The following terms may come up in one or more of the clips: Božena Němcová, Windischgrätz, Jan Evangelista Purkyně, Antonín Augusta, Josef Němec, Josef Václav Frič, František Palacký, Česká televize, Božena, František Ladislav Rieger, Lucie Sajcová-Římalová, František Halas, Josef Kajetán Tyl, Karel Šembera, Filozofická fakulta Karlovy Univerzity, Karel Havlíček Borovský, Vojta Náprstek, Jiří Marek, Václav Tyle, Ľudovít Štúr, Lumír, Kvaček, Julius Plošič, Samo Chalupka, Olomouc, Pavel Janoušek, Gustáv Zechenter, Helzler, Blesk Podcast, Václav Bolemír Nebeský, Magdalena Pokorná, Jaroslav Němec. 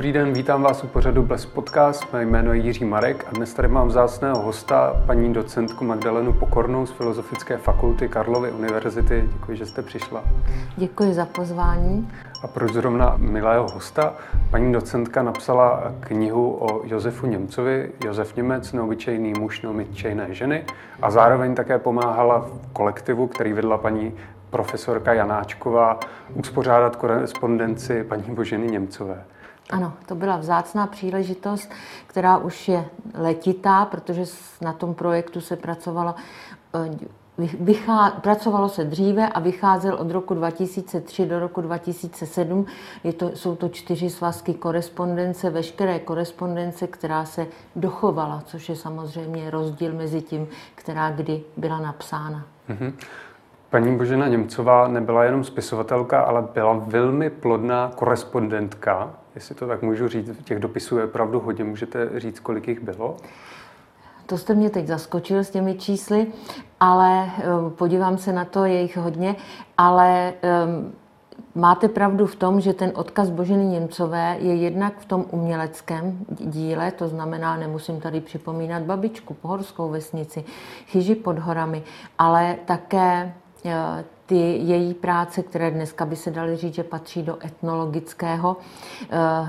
Dobrý den, vítám vás u pořadu Blesk Podcast. Mé jméno je Jiří Marek a dnes tady mám vzácného hosta, paní docentku Magdalenu Pokornou z Filozofické fakulty Karlovy univerzity. Děkuji, že jste přišla. Děkuji za pozvání. A proč zrovna milého hosta? Paní docentka napsala knihu o Josefu Němcovi, Josef Němec, neobyčejný muž neobyčejné ženy, a zároveň také pomáhala v kolektivu, který vedla paní profesorka Janáčková, uspořádat korespondenci paní Boženy Němcové. Ano, to byla vzácná příležitost, která už je letitá, protože na tom projektu se pracovalo se dříve a vycházel od roku 2003 do roku 2007. Jsou to 4 svazky korespondence, veškeré korespondence, která se dochovala, což je samozřejmě rozdíl mezi tím, která kdy byla napsána. Mhm. Paní Božena Němcová nebyla jenom spisovatelka, ale byla velmi plodná korespondentka. Jestli to tak můžu říct, těch dopisů je opravdu hodně. Můžete říct, kolik jich bylo? To jste mě teď zaskočil s těmi čísly, ale podívám se na to, je jich hodně, ale máte pravdu v tom, že ten odkaz Boženy Němcové je jednak v tom uměleckém díle, to znamená, nemusím tady připomínat Babičku, Pohorskou vesnici, Chyži pod horami, ale také ty její práce, které dneska by se daly říct, že patří do etnologického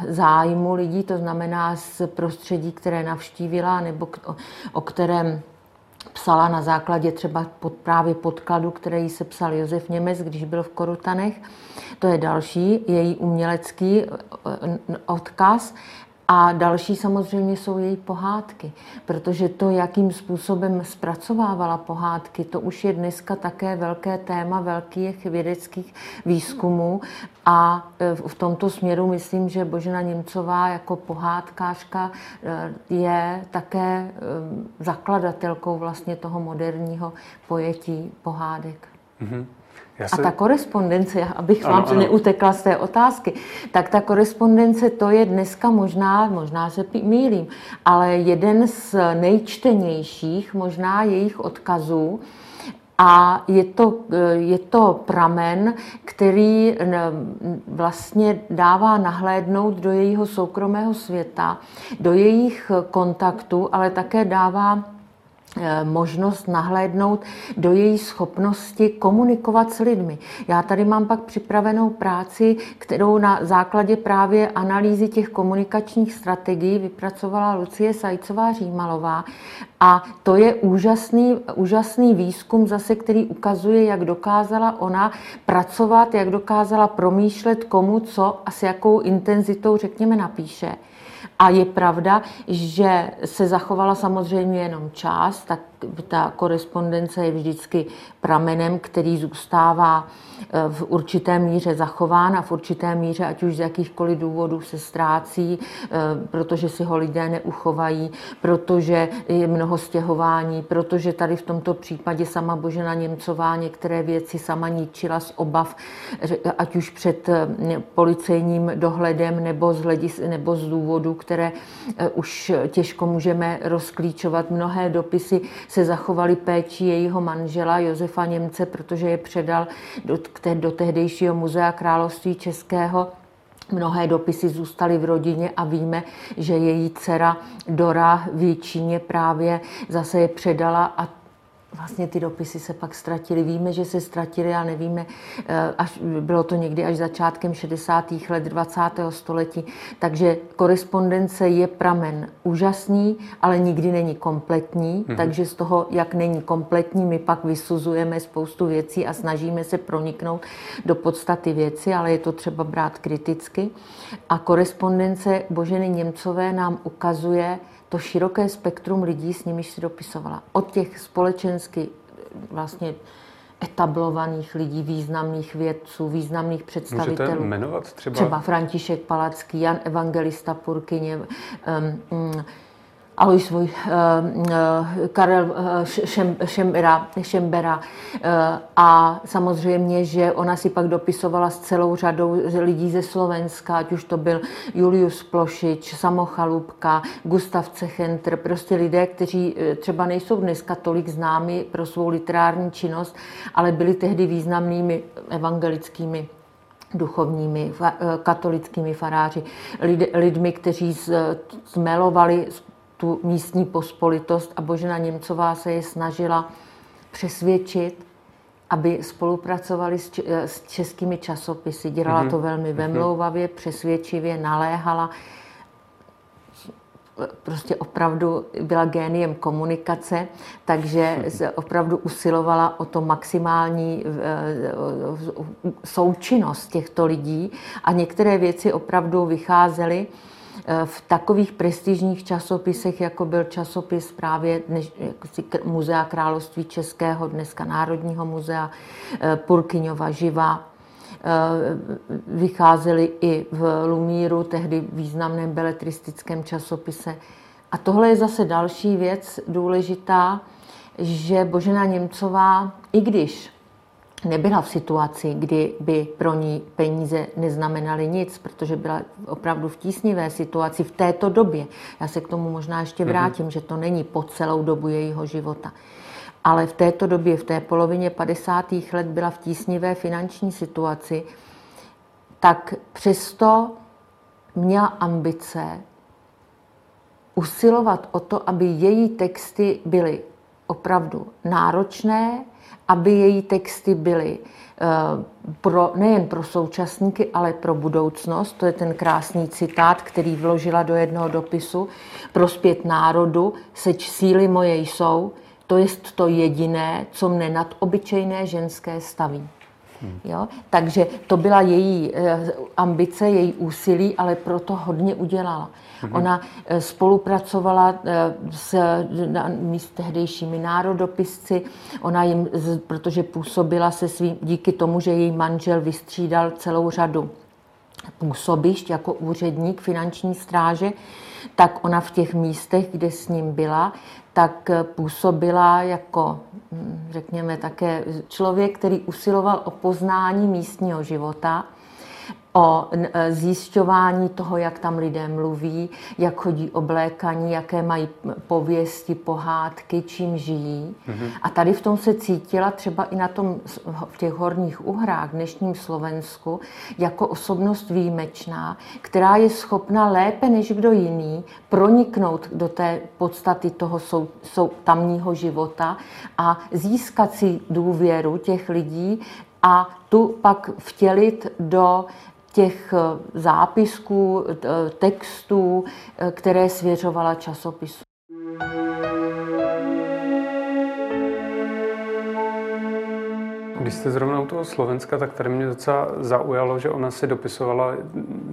zájmu lidí, to znamená z prostředí, které navštívila nebo o kterém psala na základě třeba právě podkladu, který se psal Josef Němec, když byl v Korutanech. To je další její umělecký odkaz. A další samozřejmě jsou její pohádky, protože to, jakým způsobem zpracovávala pohádky, to už je dneska také velké téma velkých vědeckých výzkumů. A v tomto směru myslím, že Božena Němcová jako pohádkářka je také zakladatelkou vlastně toho moderního pojetí pohádek. Mm-hmm. A ta korespondence, abych vám neutekla z té otázky, tak ta korespondence, to je dneska možná se mýlím, ale jeden z nejčtenějších možná jejich odkazů. A je to pramen, který vlastně dává nahlédnout do jejího soukromého světa, do jejich kontaktů, ale také dává možnost nahlédnout do její schopnosti komunikovat s lidmi. Já tady mám pak připravenou práci, kterou na základě právě analýzy těch komunikačních strategií vypracovala Lucie Sajcová-Římalová. A to je úžasný výzkum zase, který ukazuje, jak dokázala ona pracovat, jak dokázala promýšlet komu, co a s jakou intenzitou, řekněme, napíše. A je pravda, že se zachovala samozřejmě jenom část, tak ta korespondence je vždycky pramenem, který zůstává v určité míře zachován a v určité míře, ať už z jakýchkoliv důvodů, se ztrácí, protože si ho lidé neuchovají, protože je mnoho stěhování, protože tady v tomto případě sama Božena Němcová některé věci sama ničila z obav, ať už před policejním dohledem nebo z důvodu, které už těžko můžeme rozklíčovat. Mnohé dopisy se zachovaly péčí jejího manžela Josefa Němce, protože je předal do tehdejšího Muzea království Českého. Mnohé dopisy zůstaly v rodině a víme, že její dcera Dora v Jičíně právě zase je předala a vlastně ty dopisy se pak ztratily. Víme, že se ztratily a nevíme, bylo to někdy až začátkem 60. let 20. století. Takže korespondence je pramen úžasný, ale nikdy není kompletní. Mm-hmm. Takže z toho, jak není kompletní, my pak vysuzujeme spoustu věcí a snažíme se proniknout do podstaty věci, ale je to třeba brát kriticky. A korespondence Boženy Němcové nám ukazuje to široké spektrum lidí, s nimiž si dopisovala. Od těch společensky vlastně etablovaných lidí, významných vědců, významných představitelů. Můžete jmenovat třeba? Třeba František Palacký, Jan Evangelista Purkyně, Karel Šembera. A samozřejmě, že ona si pak dopisovala s celou řadou lidí ze Slovenska, ať už to byl Julius Plošič, Samo Chalupka, Gustáv Zechenter, prostě lidé, kteří třeba nejsou dneska tolik známi pro svou literární činnost, ale byli tehdy významnými evangelickými duchovními, katolickými faráři, lidmi, kteří zmelovali tu místní pospolitost, a Božena Němcová se je snažila přesvědčit, aby spolupracovali s českými časopisy. Dělala to velmi vemlouvavě, přesvědčivě, naléhala. Prostě opravdu byla géniem komunikace, takže se opravdu usilovala o to maximální součinnost těchto lidí a některé věci opravdu vycházely v takových prestižních časopisech, jako byl časopis právě Muzea království Českého, dneska Národního muzea, Purkyňova Živa. Vycházely i v Lumíru, tehdy významném beletristickém časopise. A tohle je zase další věc důležitá, že Božena Němcová, i když nebyla v situaci, kdy by pro ní peníze neznamenaly nic, protože byla opravdu v tísnivé situaci v této době. Já se k tomu možná ještě vrátím, že to není po celou dobu jejího života. Ale v této době, v té polovině 50. let, byla v tísnivé finanční situaci, tak přesto měla ambice usilovat o to, aby její texty byly opravdu náročné, aby její texty byly nejen pro současníky, ale pro budoucnost. To je ten krásný citát, který vložila do jednoho dopisu. Prospět národu, seč síly moje jsou, to jest to jediné, co mne nad obyčejné ženské staví. Jo? Takže to byla její ambice, její úsilí, ale proto hodně udělala. Ona spolupracovala s tehdejšími národopisci, ona jim, protože působila se svým, díky tomu, že její manžel vystřídal celou řadu působišť jako úředník finanční stráže, tak ona v těch místech, kde s ním byla, tak působila jako, řekněme, také člověk, který usiloval o poznání místního života, o zjišťování toho, jak tam lidé mluví, jak chodí oblékaní, jaké mají pověsti, pohádky, čím žijí. A tady v tom se cítila třeba i v těch Horních Uhrách, dnešním Slovensku, jako osobnost výjimečná, která je schopna lépe než kdo jiný proniknout do té podstaty toho tamního života a získat si důvěru těch lidí a tu pak vtělit do těch zápisků, textů, které svěřovala časopisu. Když jste zrovna u toho Slovenska, tak tady mě docela zaujalo, že ona si dopisovala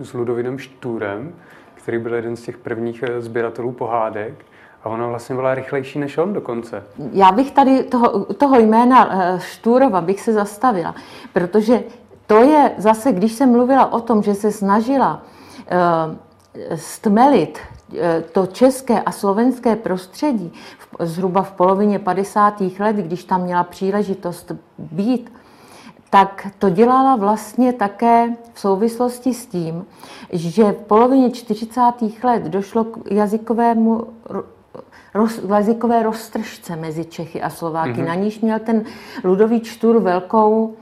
s Ľudovítem Štúrem, který byl jeden z těch prvních sběratelů pohádek. A ona vlastně byla rychlejší než on dokonce. Já bych tady toho jména Štúrova bych se zastavila, protože to je zase, když jsem mluvila o tom, že se snažila stmelit to české a slovenské prostředí zhruba v polovině 50. let, když tam měla příležitost být, tak to dělala vlastně také v souvislosti s tím, že v polovině 40. let došlo k jazykovému jazykové roztržce mezi Čechy a Slováky. Na níž měl ten Ľudovít Štúr velkou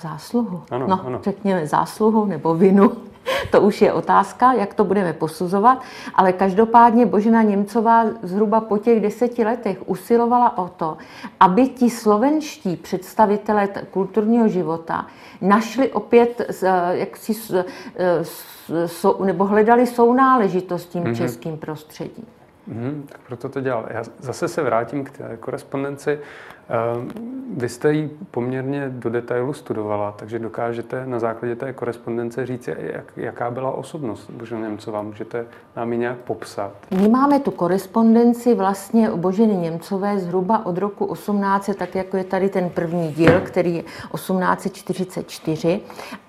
zásluhu. Ano, řekněme zásluhu nebo vinu. To už je otázka, jak to budeme posuzovat. Ale každopádně Božena Němcová zhruba po těch 10 letech usilovala o to, aby ti slovenští představitelé kulturního života našli opět nebo hledali sounáležitost tím českým prostředím. Tak proto to dělal. Já zase se vrátím k té korespondenci. Vy jste ji poměrně do detailu studovala, takže dokážete na základě té korespondence říct, jaká byla osobnost Boženy Němcové. Můžete nám ji nějak popsat? My máme tu korespondenci vlastně o Boženy Němcové zhruba od roku 1800, tak jako je tady ten první díl, který je 1844,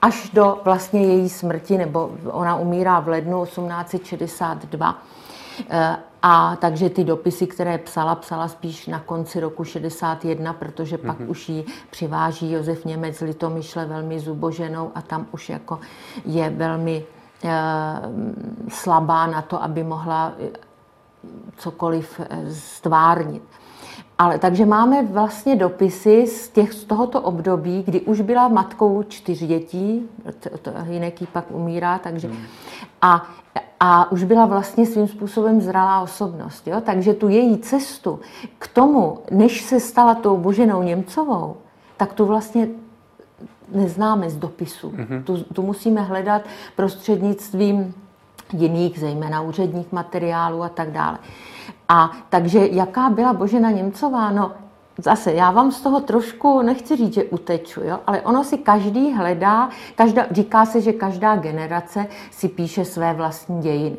až do vlastně její smrti, nebo ona umírá v lednu 1862. A takže ty dopisy, které psala spíš na konci roku 61, protože pak už ji přiváží Josef Němec Litomyšle velmi zuboženou a tam už jako je velmi slabá na to, aby mohla cokoliv stvárnit. Ale takže máme vlastně dopisy z tohoto období, kdy už byla matkou 4 dětí, Hinek jí pak umírá, takže a už byla vlastně svým způsobem zralá osobnost. Jo? Takže tu její cestu k tomu, než se stala tou Boženou Němcovou, tak tu vlastně neznáme z dopisu. Mm-hmm. Tu musíme hledat prostřednictvím jiných, zejména úředních materiálů a tak dále. A takže jaká byla Božena Němcová? No zase, já vám z toho trošku nechci říct, že uteču, jo? Ale ono si každý hledá, říká se, že každá generace si píše své vlastní dějiny.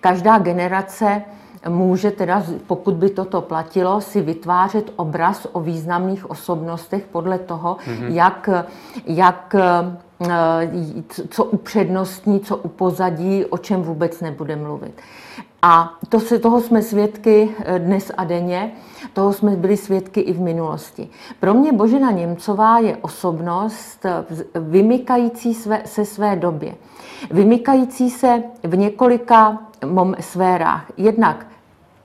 Každá generace může teda, pokud by toto platilo, si vytvářet obraz o významných osobnostech podle toho, jak co upřednostní, co upozadí, o čem vůbec nebude mluvit. A toho jsme svědky dnes a denně, toho jsme byli svědky i v minulosti. Pro mě Božena Němcová je osobnost vymykající se své době. Vymykající se v několika sférách. Jednak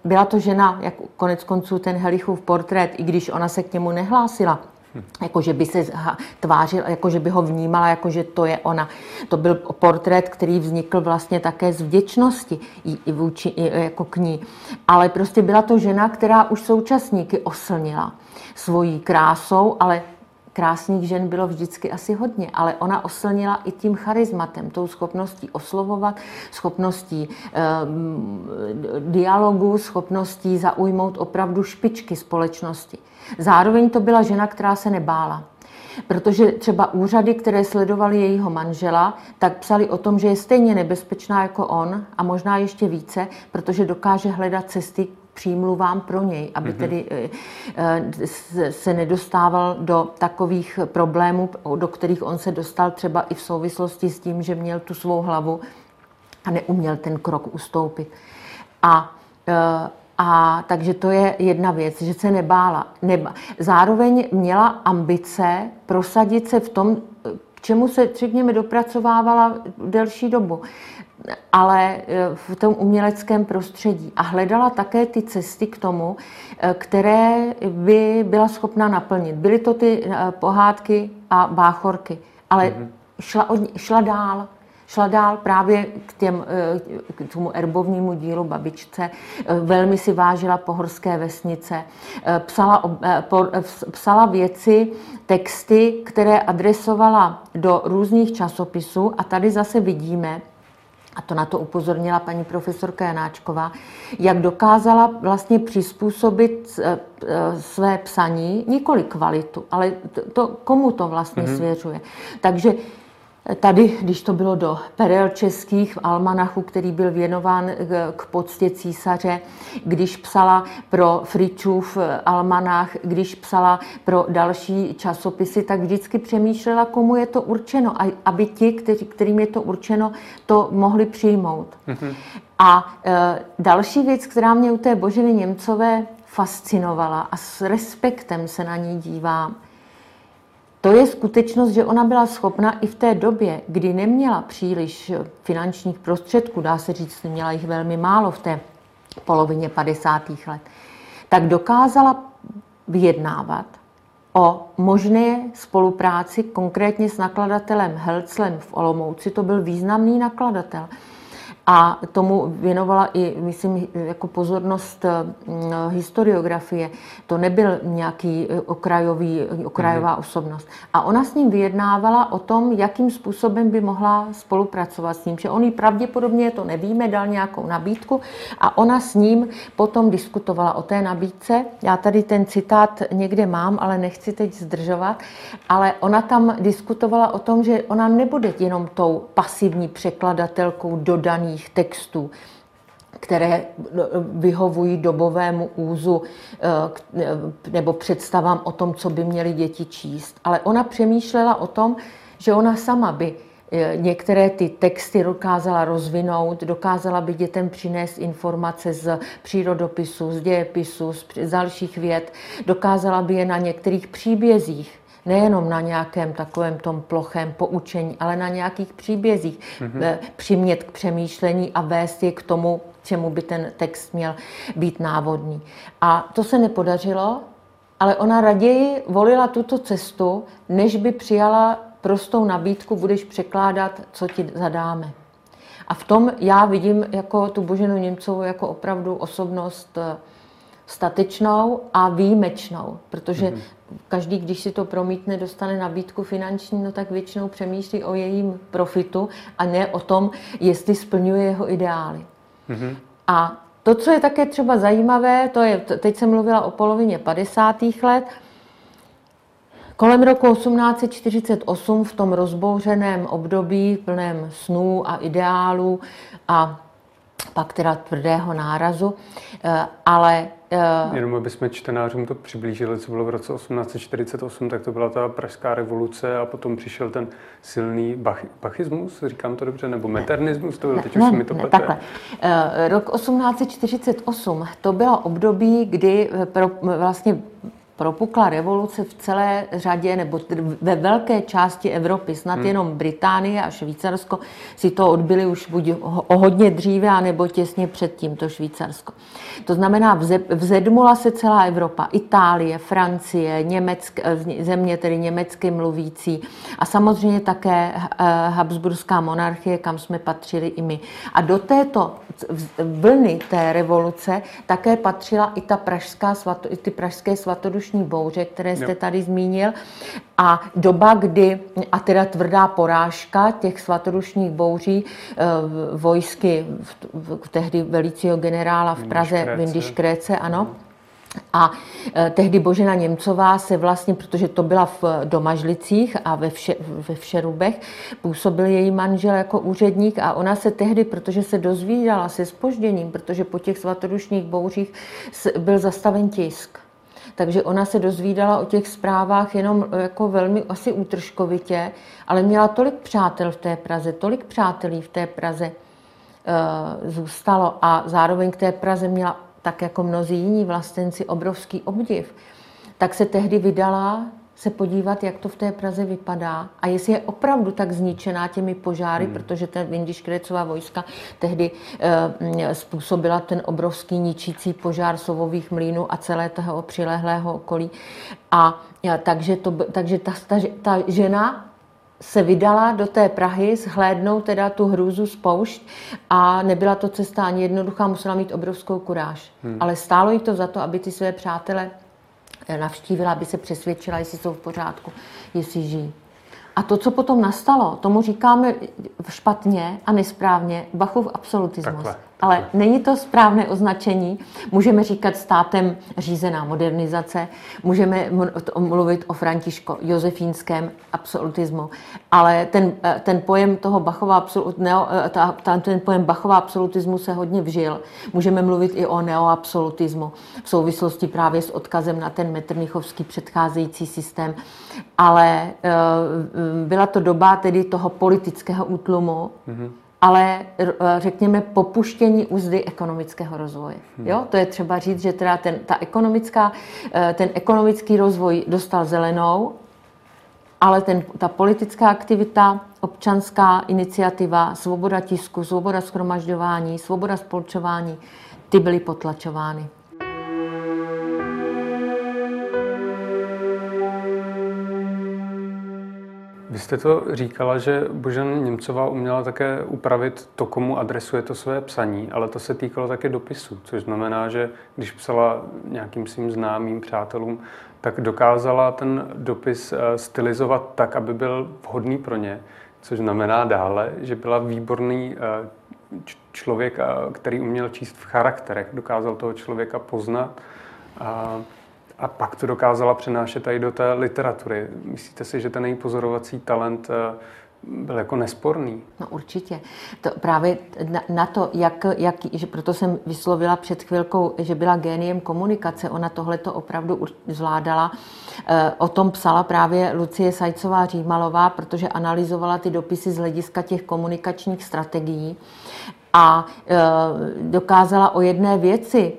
byla to žena, jak konec konců ten Helichův portrét, i když ona se k němu nehlásila, jakože by se tvářila, jakože by ho vnímala, jakože to je ona. To byl portrét, který vznikl vlastně také z vděčnosti jako k ní. Ale prostě byla to žena, která už současníky oslnila svojí krásou, ale krásných žen bylo vždycky asi hodně, ale ona oslnila i tím charizmatem, tou schopností oslovovat, schopností dialogu, schopností zaujmout opravdu špičky společnosti. Zároveň to byla žena, která se nebála. Protože třeba úřady, které sledovaly jejího manžela, tak psali o tom, že je stejně nebezpečná jako on a možná ještě více, protože dokáže hledat cesty přímluvám pro něj, aby tedy se nedostával do takových problémů, do kterých on se dostal třeba i v souvislosti s tím, že měl tu svou hlavu a neuměl ten krok ustoupit. A takže to je jedna věc, že se nebála. Zároveň měla ambice prosadit se v tom, k čemu se, řekněme, dopracovávala delší dobu, ale v tom uměleckém prostředí. A hledala také ty cesty k tomu, které by byla schopna naplnit. Byly to ty pohádky a báchorky, ale šla dál právě k tomu erbovnímu dílu Babičce, velmi si vážila pohorské vesnice, psala věci, texty, které adresovala do různých časopisů a tady zase vidíme, a to na to upozornila paní profesorka Janáčková, jak dokázala vlastně přizpůsobit své psaní, nikoli kvalitu, ale to, komu to vlastně svěřuje. Takže tady, když to bylo do perel českých v almanachu, který byl věnován k poctě císaře, když psala pro Fričův almanach, když psala pro další časopisy, tak vždycky přemýšlela, komu je to určeno, aby ti, kterým je to určeno, to mohli přijmout. A další věc, která mě u té Boženy Němcové fascinovala a s respektem se na ní dívám, to je skutečnost, že ona byla schopna i v té době, kdy neměla příliš finančních prostředků, dá se říct, měla jich velmi málo v té polovině 50. let, tak dokázala vyjednávat o možné spolupráci konkrétně s nakladatelem Helzlem v Olomouci. To byl významný nakladatel. A tomu věnovala i, myslím, jako pozornost historiografie. To nebyl nějaký okrajová osobnost. A ona s ním vyjednávala o tom, jakým způsobem by mohla spolupracovat s ním. Že on jí pravděpodobně, to nevíme, dal nějakou nabídku a ona s ním potom diskutovala o té nabídce. Já tady ten citát někde mám, ale nechci teď zdržovat. Ale ona tam diskutovala o tom, že ona nebude jenom tou pasivní překladatelkou dodaný textů, které vyhovují dobovému úzu nebo představám o tom, co by měly děti číst. Ale ona přemýšlela o tom, že ona sama by některé ty texty dokázala rozvinout, dokázala by dětem přinést informace z přírodopisu, z dějepisu, z dalších věd, dokázala by je na některých příbězích, nejenom na nějakém takovém tom plochém poučení, ale na nějakých příbězích přimět k přemýšlení a vést je k tomu, čemu by ten text měl být návodný. A to se nepodařilo ale ona raději volila tuto cestu, než by přijala prostou nabídku, budeš překládat, co ti zadáme. A v tom já vidím jako tu Boženu Němcovou jako opravdu osobnost statečnou a výjimečnou, protože každý, když si to promítne, dostane nabídku finanční, no tak většinou přemýšlí o jejím profitu a ne o tom, jestli splňuje jeho ideály. Mm-hmm. A to, co je také třeba zajímavé, to je, teď jsem mluvila o polovině 50. let, kolem roku 1848 v tom rozbouřeném období, plném snů a ideálů a pak teda tvrdého nárazu, ale... Jenom abychom čtenářům to přiblížili, co bylo v roce 1848, tak to byla ta pražská revoluce a potom přišel ten silný bachismus, říkám to dobře, nebo meternismus, to bylo, teď už mi to takhle. Rok 1848, to bylo období, kdy vlastně propukla revoluce v celé řadě, nebo ve velké části Evropy, snad jenom Británie a Švýcarsko si to odbyli už buď o hodně dříve, anebo těsně předtím to Švýcarsko. To znamená, vzedmula se celá Evropa, Itálie, Francie, země tedy německy mluvící a samozřejmě také Habsburská monarchie, kam jsme patřili i my. A do této vlny té revoluce také patřila i ta pražské svatodušní bouře, které jste tady zmínil, a doba, kdy, a teda tvrdá porážka těch svatodušních bouří, vojsky tehdy velícího generála v Praze, Windischgrätze, ano. A tehdy Božena Němcová se vlastně, protože to byla v Domažlicích a ve Všerubech, působil její manžel jako úředník a ona se tehdy, protože se dozvídala se zpožděním, protože po těch svatodušních bouřích byl zastaven tisk. Takže ona se dozvídala o těch zprávách jenom jako velmi asi útržkovitě, ale měla tolik přátel v té Praze, tolik přátelí v té Praze zůstalo a zároveň k té Praze měla, tak jako mnozí jiní vlastenci, obrovský obdiv. Tak se tehdy vydala se podívat, jak to v té Praze vypadá a jestli je opravdu tak zničená těmi požáry, protože ta Windischgrätzova vojska tehdy způsobila ten obrovský ničící požár Sovových mlýnů a celé toho přilehlého okolí. Takže ta žena se vydala do té Prahy shlédnout teda tu hrůzu z poušť a nebyla to cesta ani jednoduchá, musela mít obrovskou kuráž. Ale stálo jí to za to, aby ty své přátele navštívila, aby se přesvědčila, jestli jsou v pořádku, jestli žijí. A to, co potom nastalo, tomu říkáme špatně a nesprávně Bachův absolutismus. Takhle. Ale není to správné označení. Můžeme říkat státem řízená modernizace, můžeme mluvit o františko-josefínském absolutismu, ale ten pojem toho Bachova absolutismu se hodně vžil. Můžeme mluvit i o neoabsolutismu v souvislosti právě s odkazem na ten Metternichovský předcházející systém. Ale byla to doba tedy toho politického útlumu, ale řekněme popuštění úzdy ekonomického rozvoje. Jo? To je třeba říct, že teda ten ekonomický rozvoj dostal zelenou, ale ta politická aktivita, občanská iniciativa, svoboda tisku, svoboda shromažďování, svoboda spolčování, ty byly potlačovány. Vy jste to říkala, že Božena Němcová uměla také upravit to, komu adresuje to své psaní, ale to se týkalo také dopisu, což znamená, že když psala nějakým svým známým přátelům, tak dokázala ten dopis stylizovat tak, aby byl vhodný pro ně, což znamená dále, že byla výborný člověk, který uměl číst v charakterech, dokázal toho člověka poznat a pak to dokázala přenášet tady do té literatury. Myslíte si, že ten její pozorovací talent byl jako nesporný? No určitě. To právě na to, že proto jsem vyslovila před chvilkou, že byla géniem komunikace. Ona tohle to opravdu zvládala. O tom psala právě Lucie Sajcová-Římalová, protože analyzovala ty dopisy z hlediska těch komunikačních strategií a dokázala o jedné věci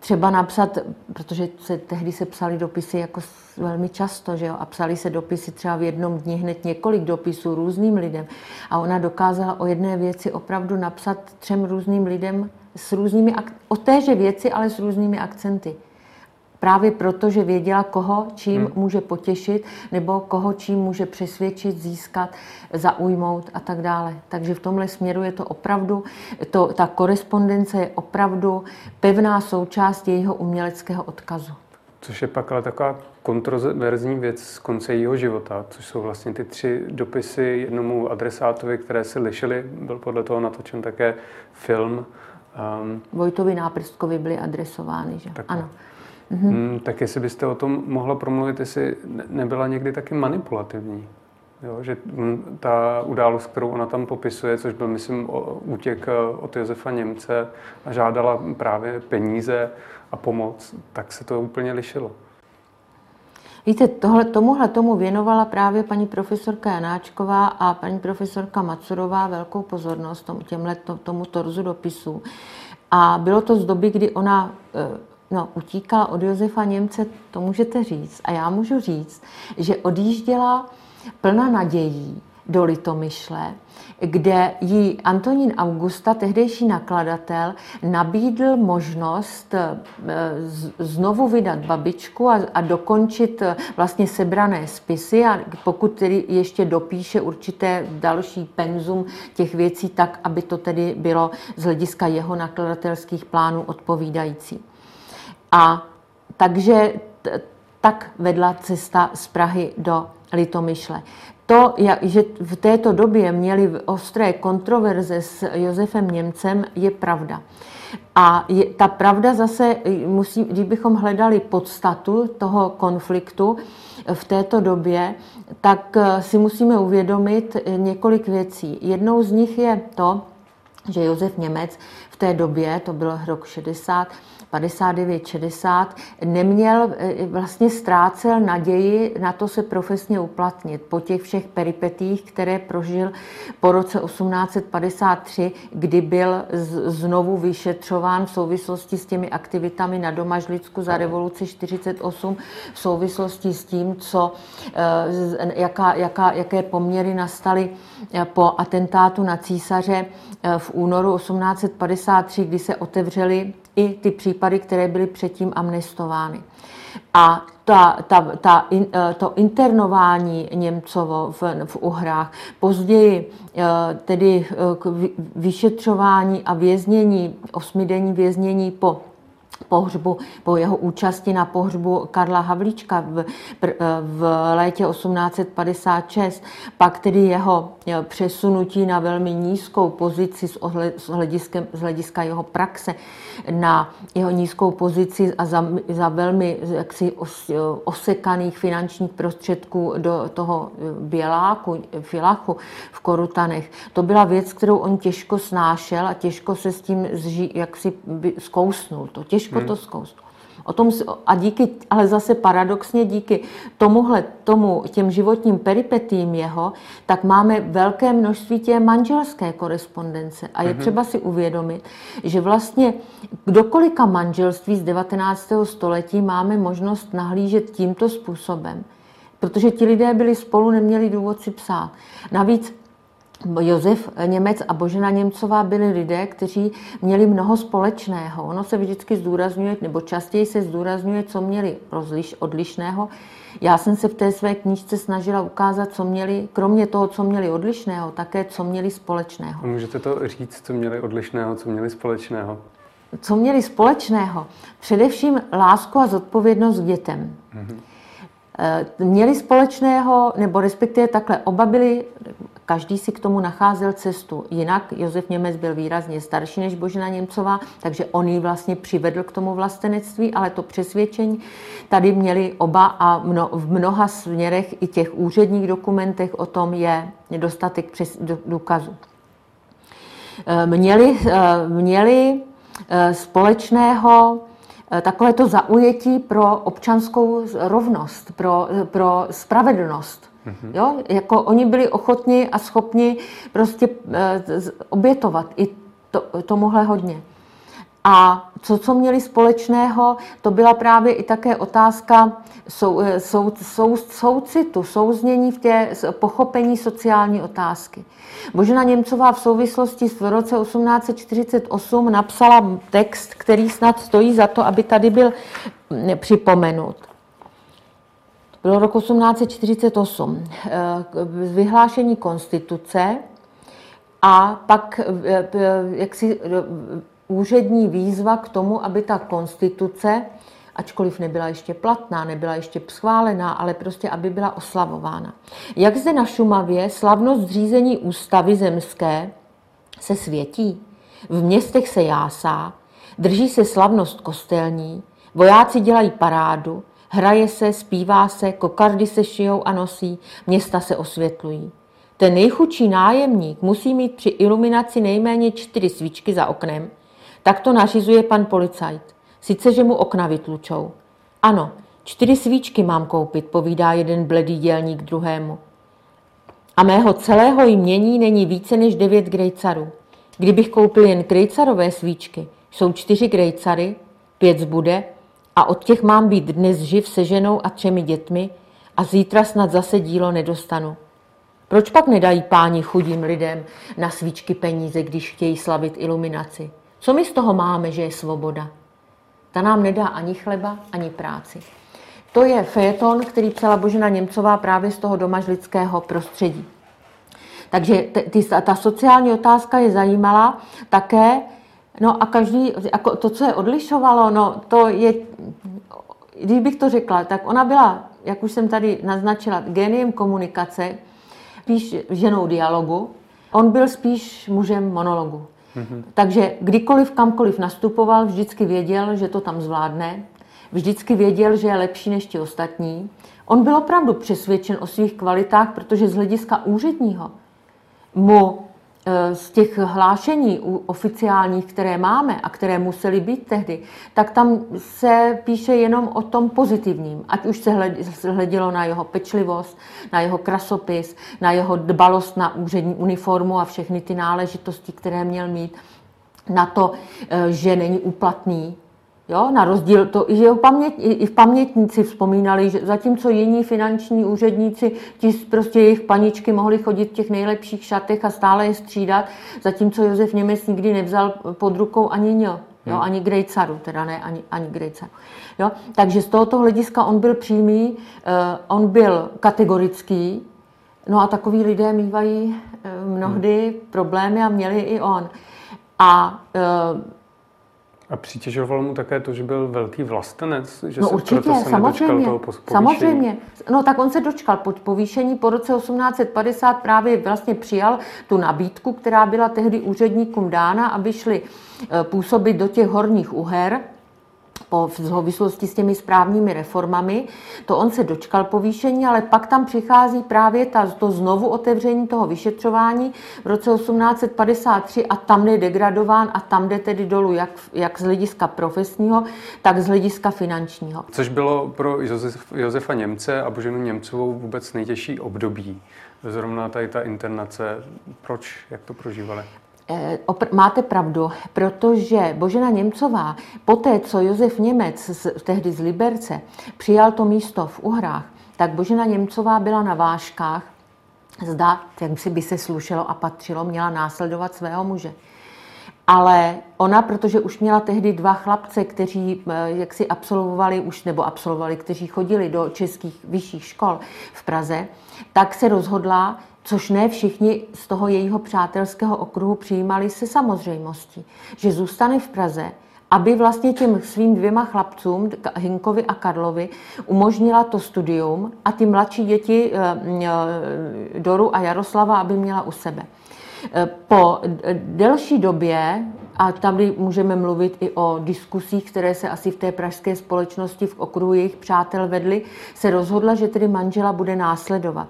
třeba napsat, protože tehdy se psaly dopisy jako velmi často, že jo? A psaly se dopisy třeba v jednom dni hned několik dopisů různým lidem. A ona dokázala o jedné věci opravdu napsat 3 různým lidem o téže věci, ale s různými akcenty. Právě proto, že věděla, koho čím může potěšit, nebo koho čím může přesvědčit, získat, zaujmout a tak dále. Takže v tomhle směru je to opravdu, ta korespondence je opravdu pevná součást jejího uměleckého odkazu. Což je pak ale taková kontroverzní věc z konce jeho života, což jsou vlastně ty 3 dopisy jednomu adresátovi, které se lišily. Byl podle toho natočen také film. Vojtovi Náprstkovi byly adresovány, že? Ano. Tak jestli byste o tom mohla promluvit, jestli nebyla někdy taky manipulativní. Jo, že ta událost, kterou ona tam popisuje, což byl, myslím, útěk od Josefa Němce a žádala právě peníze a pomoc, tak se to úplně lišilo. Víte, tomu věnovala právě paní profesorka Janáčková a paní profesorka Macurová velkou pozornost tomu torzu dopisů. A bylo to z doby, kdy ona utíkala od Josefa Němce, to můžete říct. A já můžu říct, že odjížděla plná nadějí do Litomyšle, kde jí Antonín Augusta, tehdejší nakladatel, nabídl možnost znovu vydat Babičku a dokončit vlastně sebrané spisy, a pokud tedy ještě dopíše určité další penzum těch věcí tak, aby to tedy bylo z hlediska jeho nakladatelských plánů odpovídající. A takže tak vedla cesta z Prahy do Litomyšle. To, že v této době měli ostré kontroverze s Josefem Němcem, je pravda. A ta pravda zase, kdybychom hledali podstatu toho konfliktu v této době, tak si musíme uvědomit několik věcí. Jednou z nich je to, že Josef Němec v té době, to byl rok 60, 59, 60, vlastně ztrácel naději na to se profesně uplatnit po těch všech peripetiích, které prožil po roce 1853, kdy byl znovu vyšetřován v souvislosti s těmi aktivitami na Domažlicku za revoluci 48, v souvislosti s tím, jaké poměry nastaly po atentátu na císaře v únoru 1853, kdy se otevřely i ty případy, které byly předtím amnestovány. A to internování Němcovo v Uhrách, později tedy vyšetřování a věznění, 8denní věznění po jeho účasti na pohřbu Karla Havlíčka v létě 1856, pak tedy jeho přesunutí na velmi nízkou pozici z hlediska jeho praxe, na jeho nízkou pozici a za velmi osekaných finančních prostředků do toho běláku, filachu v Korutanech. To byla věc, kterou on těžko snášel a těžko se s tím zkousnul. Ale zase paradoxně díky těm životním peripetím jeho, tak máme velké množství té manželské korespondence. A je třeba si uvědomit, že vlastně do kolika manželství z 19. století máme možnost nahlížet tímto způsobem. Protože ti lidé byli spolu, neměli důvod si psát. Navíc Josef Němec a Božena Němcová byli lidé, kteří měli mnoho společného. Ono se vždycky zdůrazňuje, nebo častěji se zdůrazňuje, co měli odlišného. Já jsem se v té své knížce snažila ukázat, co měli, kromě toho, co měli odlišného, také co měli společného. Můžete to říct, co měli odlišného, co měli společného? Co měli společného? Především lásku a zodpovědnost k dětem. Měli společného, nebo respektive takhle, oba byli, každý si k tomu nacházel cestu. Jinak Josef Němec byl výrazně starší než Božena Němcová, takže on ji vlastně přivedl k tomu vlastenectví, ale to přesvědčení tady měli oba a v mnoha směrech i těch úředních dokumentech o tom je nedostatek důkazů. Měli společného takové to zaujetí pro občanskou rovnost, pro spravedlnost. Jo? Jako oni byli ochotní a schopni prostě obětovat i tomuhle hodně. A co měli společného, to byla právě i také otázka soucitu, souznění v té pochopení sociální otázky. Božena Němcová v souvislosti v roce 1848 napsala text, který snad stojí za to, aby tady byl připomenut. To bylo rok 1848. Vyhlášení konstituce a pak jaksi úřední výzva k tomu, aby ta konstituce, ačkoliv nebyla ještě platná, nebyla ještě schválená, ale prostě, aby byla oslavována. Jak zde na Šumavě slavnost zřízení ústavy zemské se světí, v městech se jásá, drží se slavnost kostelní, vojáci dělají parádu, hraje se, zpívá se, kokardy se šijou a nosí, města se osvětlují. Ten nejchudší nájemník musí mít při iluminaci nejméně 4 svíčky za oknem, tak to nařizuje pan policajt, sice že mu okna vytlučou. Ano, 4 svíčky mám koupit, povídá jeden bledý dělník druhému. A mého celého jmění není více než 9 grejcarů. Kdybych koupil jen grejcarové svíčky, jsou 4 grejcary, 5 zbude a od těch mám být dnes živ se ženou a 3 dětmi a zítra snad zase dílo nedostanu. Proč pak nedají páni chudým lidem na svíčky peníze, když chtějí slavit iluminaci? Co my z toho máme, že je svoboda? Ta nám nedá ani chleba, ani práci. To je fejeton, který psala Božena Němcová právě z toho domažlického prostředí. Takže ta sociální otázka je zajímala také. No a každý, jako to, co je odlišovalo, no to je, když bych to řekla, tak ona byla, jak už jsem tady naznačila, géniem komunikace, spíš ženou dialogu. On byl spíš mužem monologu. Takže kdykoliv, kamkoliv nastupoval, vždycky věděl, že to tam zvládne. Vždycky věděl, že je lepší než ti ostatní. On byl opravdu přesvědčen o svých kvalitách, protože z hlediska úředního mu z těch hlášení oficiálních, které máme a které musely být tehdy, tak tam se píše jenom o tom pozitivním. Ať už se hledělo na jeho pečlivost, na jeho krasopis, na jeho dbalost na úřední uniformu a všechny ty náležitosti, které měl mít, na to, že není úplatný. Jo, na rozdíl to, že i v pamětníci vzpomínali, že zatímco jiní finanční úředníci, ti prostě jejich paničky mohli chodit v těch nejlepších šatech a stále je střídat, zatímco Josef Němec nikdy nevzal pod rukou ani ani grejcaru, teda ne ani grejcaru. Jo, takže z tohoto hlediska on byl přímý, on byl kategorický, no a takový lidé mývají mnohdy problémy a měli i on. A přitěžovalo mu také to, že byl velký vlastenec, že no se určitě, proto se nedočkal toho povýšení. Samozřejmě. No tak on se dočkal povýšení. Po roce 1850 právě vlastně přijal tu nabídku, která byla tehdy úředníkům dána, aby šli působit do těch Horních Uher v souvislosti s těmi správními reformami. To on se dočkal povýšení, ale pak tam přichází právě to znovu otevření toho vyšetřování v roce 1853 a tam je degradován a tam jde tedy dolů jak z hlediska profesního, tak z hlediska finančního. Což bylo pro Josefa Němce a Boženu Němcovou vůbec nejtěžší období. Zrovna tady ta internace. Proč? Jak to prožívali? Máte pravdu, protože Božena Němcová, poté co Josef Němec, tehdy z Liberce, přijal to místo v Uhrách, tak Božena Němcová byla na vážkách, zda, jak si by se slušelo a patřilo, měla následovat svého muže. Ale ona, protože už měla tehdy 2 chlapce, kteří jaksi absolvovali už, nebo absolvovali, kteří chodili do českých vyšších škol v Praze, tak se rozhodla, což ne všichni z toho jejího přátelského okruhu přijímali se samozřejmostí, že zůstane v Praze, aby vlastně těm svým 2 chlapcům, Hinkovi a Karlovi, umožnila to studium a ty mladší děti Doru a Jaroslava, aby měla u sebe. Po delší době, a tady můžeme mluvit i o diskusích, které se asi v té pražské společnosti v okruhu jejich přátel vedly, se rozhodla, že tedy manžela bude následovat.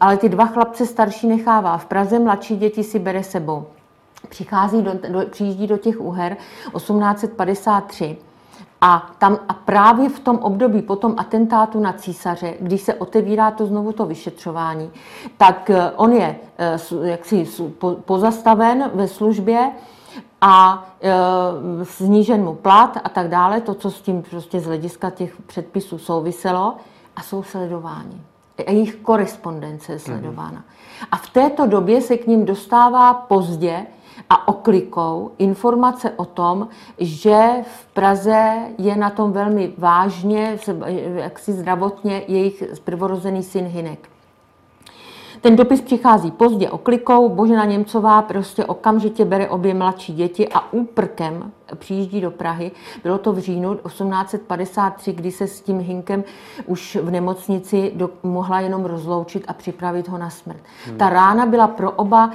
Ale ty 2 chlapce starší nechává v Praze, mladší děti si bere sebou. Přijíždí do těch Uher 1853. A právě v tom období po tom atentátu na císaře, když se otevírá to znovu to vyšetřování, tak on je jaksi pozastaven ve službě a snížen mu plat a tak dále, to, co s tím prostě z hlediska těch předpisů souviselo, a jsou sledováni. A jejich korespondence je sledována. A v této době se k ním dostává pozdě a oklikou informace o tom, že v Praze je na tom velmi vážně, jaksi zdravotně, jejich prvorozený syn Hynek. Ten dopis přichází pozdě oklikou, Božena Němcová prostě okamžitě bere obě mladší děti a úprkem přijíždí do Prahy. Bylo to v říjnu 1853, kdy se s tím Hynkem už v nemocnici mohla jenom rozloučit a připravit ho na smrt. Ta rána byla pro oba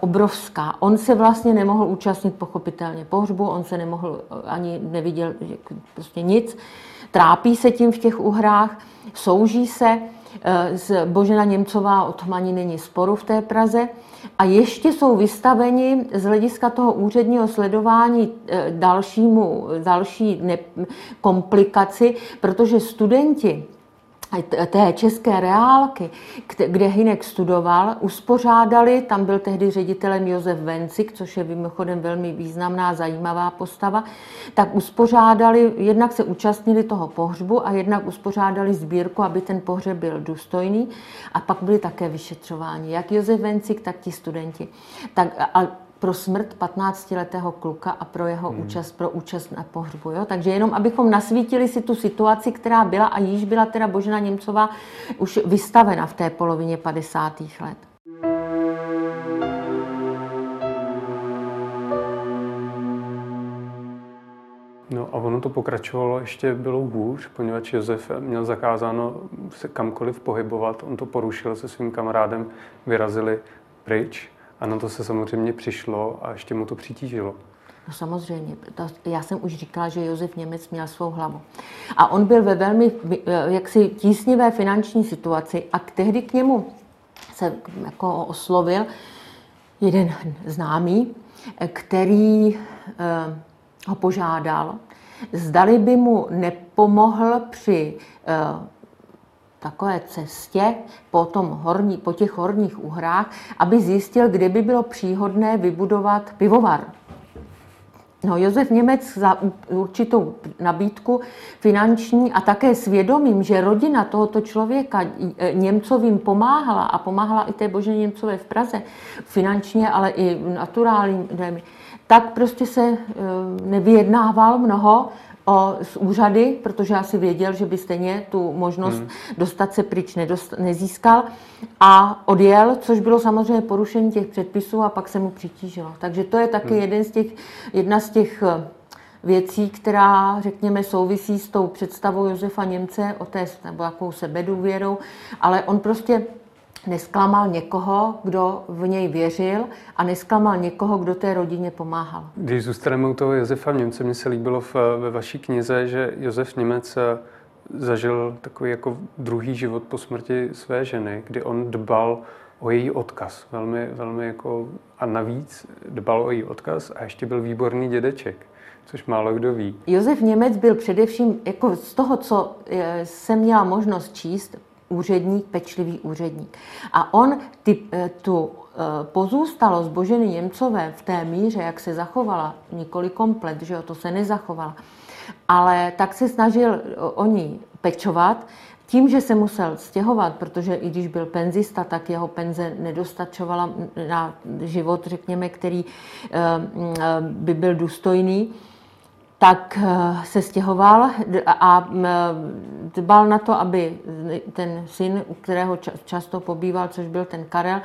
obrovská. On se vlastně nemohl účastnit pochopitelně pohřbu, on se nemohl, ani neviděl prostě nic. Trápí se tím v těch Uhrách, souží se. Božena Němcová o tom ani není sporu v té Praze. A ještě jsou vystaveni z hlediska toho úředního sledování další komplikaci, protože studenti té české reálky, kde Hynek studoval, uspořádali, tam byl tehdy ředitelem Josef Vencik, což je mimochodem velmi významná, zajímavá postava, tak uspořádali, jednak se účastnili toho pohřbu a jednak uspořádali sbírku, aby ten pohřeb byl důstojný, a pak byli také vyšetřováni, jak Josef Vencik, tak ti studenti. Pro smrt 15-letého kluka a pro jeho účast, pro účast na pohřbu. Jo? Takže jenom, abychom nasvítili si tu situaci, která byla a již byla teda Božena Němcová už vystavena v té polovině 50. let. No a ono to pokračovalo, ještě bylo hůř, poněvadž Josef měl zakázáno se kamkoliv pohybovat, on to porušil, se svým kamarádem vyrazili pryč. A na to se samozřejmě přišlo a ještě mu to přitížilo. No samozřejmě. Já jsem už říkala, že Josef Němec měl svou hlavu. A on byl ve velmi jaksi tísnivé finanční situaci a tehdy k němu se jako oslovil jeden známý, který ho požádal, zdali by mu nepomohl při takové cestě po těch horních Uhrách, aby zjistil, kde by bylo příhodné vybudovat pivovar. No, Josef Němec za určitou nabídku finanční a také svědomím, že rodina tohoto člověka Němcovým pomáhala a pomáhala i té Boženě Němcové v Praze finančně, ale i naturálním, tak prostě se nevyjednával mnoho z úřady, protože asi věděl, že by stejně tu možnost dostat se pryč nezískal a odjel, což bylo samozřejmě porušení těch předpisů a pak se mu přitížilo. Takže to je taky jedna z těch věcí, která, řekněme, souvisí s tou představou Josefa Němce nebo jakou sebedůvěrou, ale on prostě nesklamal někoho, kdo v něj věřil, a nesklamal někoho, kdo té rodině pomáhal. Když zůstaneme u toho Josefa Němce, mně se líbilo ve vaší knize, že Josef Němec zažil takový jako druhý život po smrti své ženy, kdy on dbal o její odkaz. Velmi, velmi jako, a navíc dbal o její odkaz a ještě byl výborný dědeček, což málo kdo ví. Josef Němec byl především, jako z toho, co jsem měla možnost číst, úředník, pečlivý úředník. A on tu pozůstalost Boženy Němcové v té míře, jak se zachovala, nikoli komplet, že jo, to se nezachovala, ale tak se snažil o ní pečovat. Tím, že se musel stěhovat, protože i když byl penzista, tak jeho penze nedostačovala na život, řekněme, který by byl důstojný, tak se stěhoval a dbal na to, aby ten syn, u kterého často pobýval, což byl ten Karel,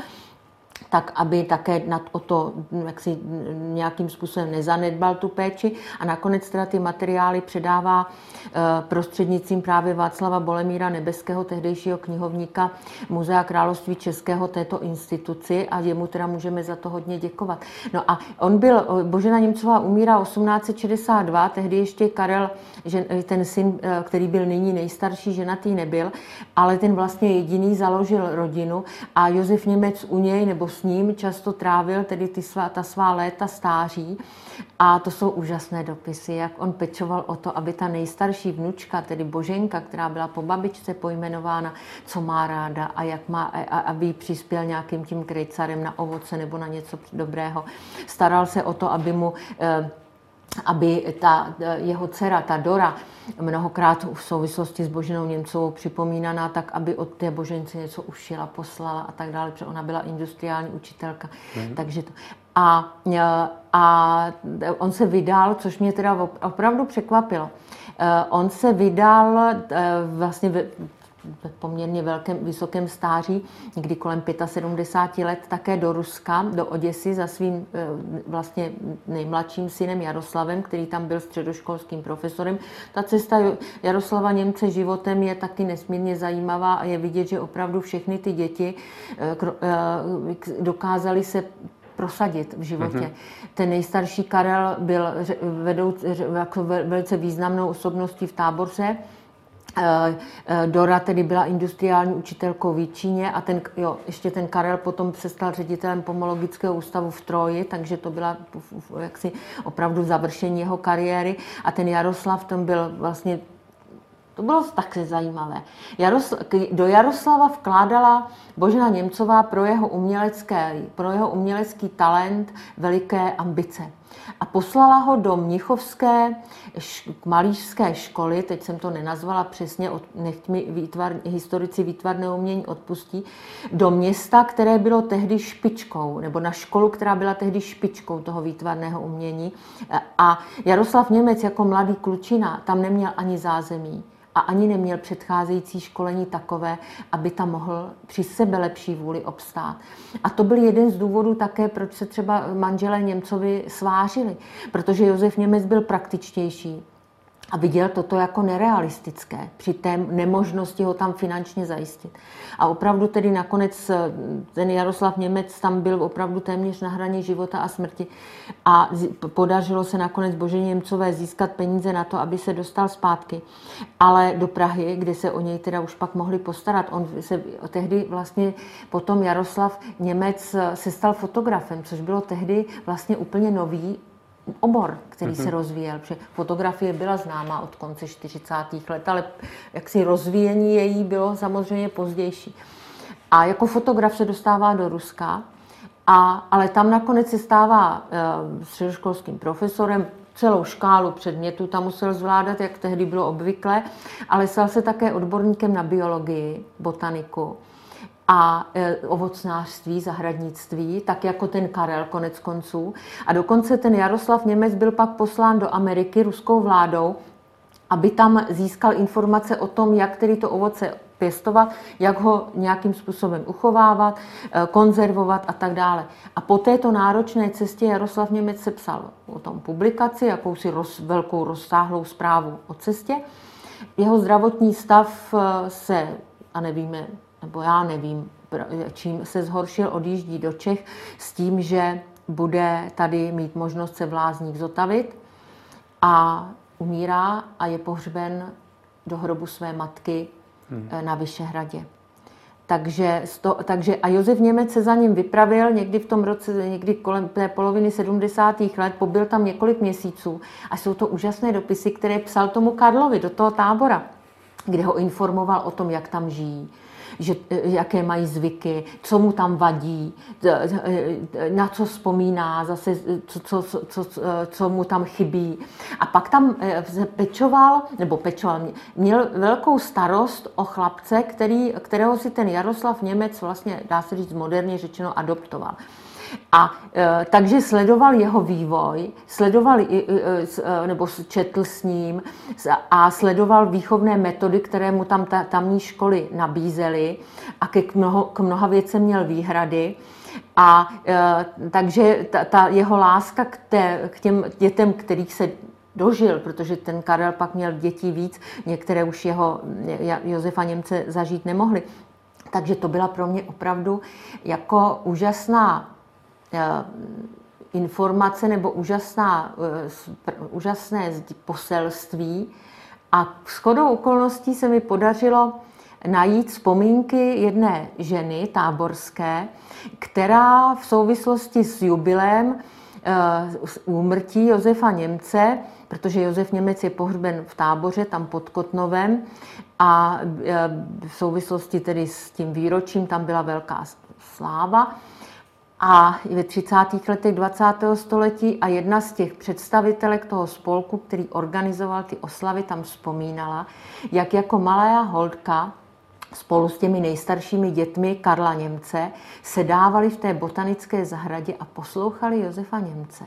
tak aby také o to jaksi nějakým způsobem nezanedbal tu péči. A nakonec teda ty materiály předává prostřednictvím právě Václava Bolemíra Nebeského, tehdejšího knihovníka Muzea království Českého, této instituci, a jemu teda můžeme za to hodně děkovat. No a Božena Němcová umírá 1862, tehdy ještě Karel, ten syn, který byl nyní nejstarší, ženatý nebyl, ale ten vlastně jediný založil rodinu a Josef Němec u něj, nebo s ním často trávil tedy ta svá léta stáří. A to jsou úžasné dopisy, jak on pečoval o to, aby ta nejstarší vnučka, tedy Boženka, která byla po babičce pojmenována, co má ráda a jak má, a aby jí přispěl nějakým tím krejcarem na ovoce nebo na něco dobrého. Staral se o to, aby mu... aby ta jeho dcera, ta Dora, mnohokrát v souvislosti s Boženou Němcovou připomínaná, tak aby od té Božence něco ušila, poslala a tak dále, protože ona byla industriální učitelka. Mm-hmm. Takže to. A on se vydal, což mě teda opravdu překvapilo, on se vydal vlastně v poměrně vysokém stáří, někdy kolem 75 let, také do Ruska, do Oděsy za svým vlastně nejmladším synem Jaroslavem, který tam byl středoškolským profesorem. Ta cesta Jaroslava Němce životem je taky nesmírně zajímavá a je vidět, že opravdu všechny ty děti dokázaly se prosadit v životě. Mm-hmm. Ten nejstarší Karel byl velice významnou osobností v Táboře, Dora tedy byla industriální učitelkou v Číně a ještě ten Karel potom se stal ředitelem pomologického ústavu v Troji, takže to byla jaksi opravdu završení jeho kariéry. A ten Jaroslav, ten byl vlastně, to bylo také zajímavé. Do Jaroslava vkládala Božena Němcová pro jeho umělecký talent veliké ambice. A poslala ho do mnichovské malířské školy, teď jsem to nenazvala přesně, nechť mi historici výtvarného umění odpustí, do města, které bylo tehdy špičkou, nebo na školu, která byla tehdy špičkou toho výtvarného umění. A Jaroslav Němec jako mladý klučina tam neměl ani zázemí a ani neměl předcházející školení takové, aby tam mohl při sebe lepší vůli obstát. A to byl jeden z důvodů také, proč se třeba manželé Němcovi svářili, protože Josef Němec byl praktičtější a viděl toto jako nerealistické při té nemožnosti ho tam finančně zajistit. A opravdu tedy nakonec ten Jaroslav Němec tam byl opravdu téměř na hraně života a smrti a podařilo se nakonec Boženě Němcové získat peníze na to, aby se dostal zpátky. Ale do Prahy, kde se o něj teda už pak mohli postarat. On se tehdy vlastně potom Jaroslav Němec se stal fotografem, což bylo tehdy vlastně úplně nový obor, který se rozvíjel, protože fotografie byla známá od konce 40. let, ale jaksi rozvíjení její bylo samozřejmě pozdější. A jako fotograf se dostává do Ruska, ale tam nakonec se stává středoškolským profesorem, celou škálu předmětů tam musel zvládat, jak tehdy bylo obvyklé, ale stal se také odborníkem na biologii, botaniku a ovocnářství, zahradnictví, tak jako ten Karel konec konců. A dokonce ten Jaroslav Němec byl pak poslán do Ameriky ruskou vládou, aby tam získal informace o tom, jak tedy to ovoce pěstovat, jak ho nějakým způsobem uchovávat, konzervovat a tak dále. A po této náročné cestě Jaroslav Němec sepsal o tom publikaci, jakousi velkou rozsáhlou zprávu o cestě. Jeho zdravotní stav se, já nevím, čím se zhoršil, odjíždí do Čech s tím, že bude tady mít možnost se v Lázních zotavit a umírá a je pohřben do hrobu své matky na Vyšehradě. Takže Josef Němec se za ním vypravil někdy v tom roce, někdy kolem té poloviny 70. let, pobyl tam několik měsíců a jsou to úžasné dopisy, které psal tomu Karlovi do toho Tábora, kde ho informoval o tom, jak tam žijí, jaké mají zvyky, co mu tam vadí, na co vzpomíná, zase co mu tam chybí. A pak tam měl velkou starost o chlapce, kterého si ten Jaroslav Němec vlastně, dá se říct moderně řečeno, adoptoval. Takže sledoval jeho vývoj, nebo četl s ním a sledoval výchovné metody, které mu tam tamní školy nabízely a k mnoha věcem měl výhrady. Takže ta jeho láska k těm dětem, kterých se dožil, protože ten Karel pak měl dětí víc, některé už Josefa Němce zažít nemohli. Takže to byla pro mě opravdu jako úžasná informace nebo úžasné poselství. A shodou okolností se mi podařilo najít vzpomínky jedné ženy táborské, která v souvislosti s jubilem úmrtí Josefa Němce, protože Josef Němec je pohřben v táboře, tam pod Kotnovem, a v souvislosti tedy s tím výročím tam byla velká sláva. A ve 30. letech 20. století a jedna z těch představitelek toho spolku, který organizoval ty oslavy, tam vzpomínala, jak jako malá holka spolu s těmi nejstaršími dětmi Karla Němce sedávali v té botanické zahradě a poslouchali Josefa Němce,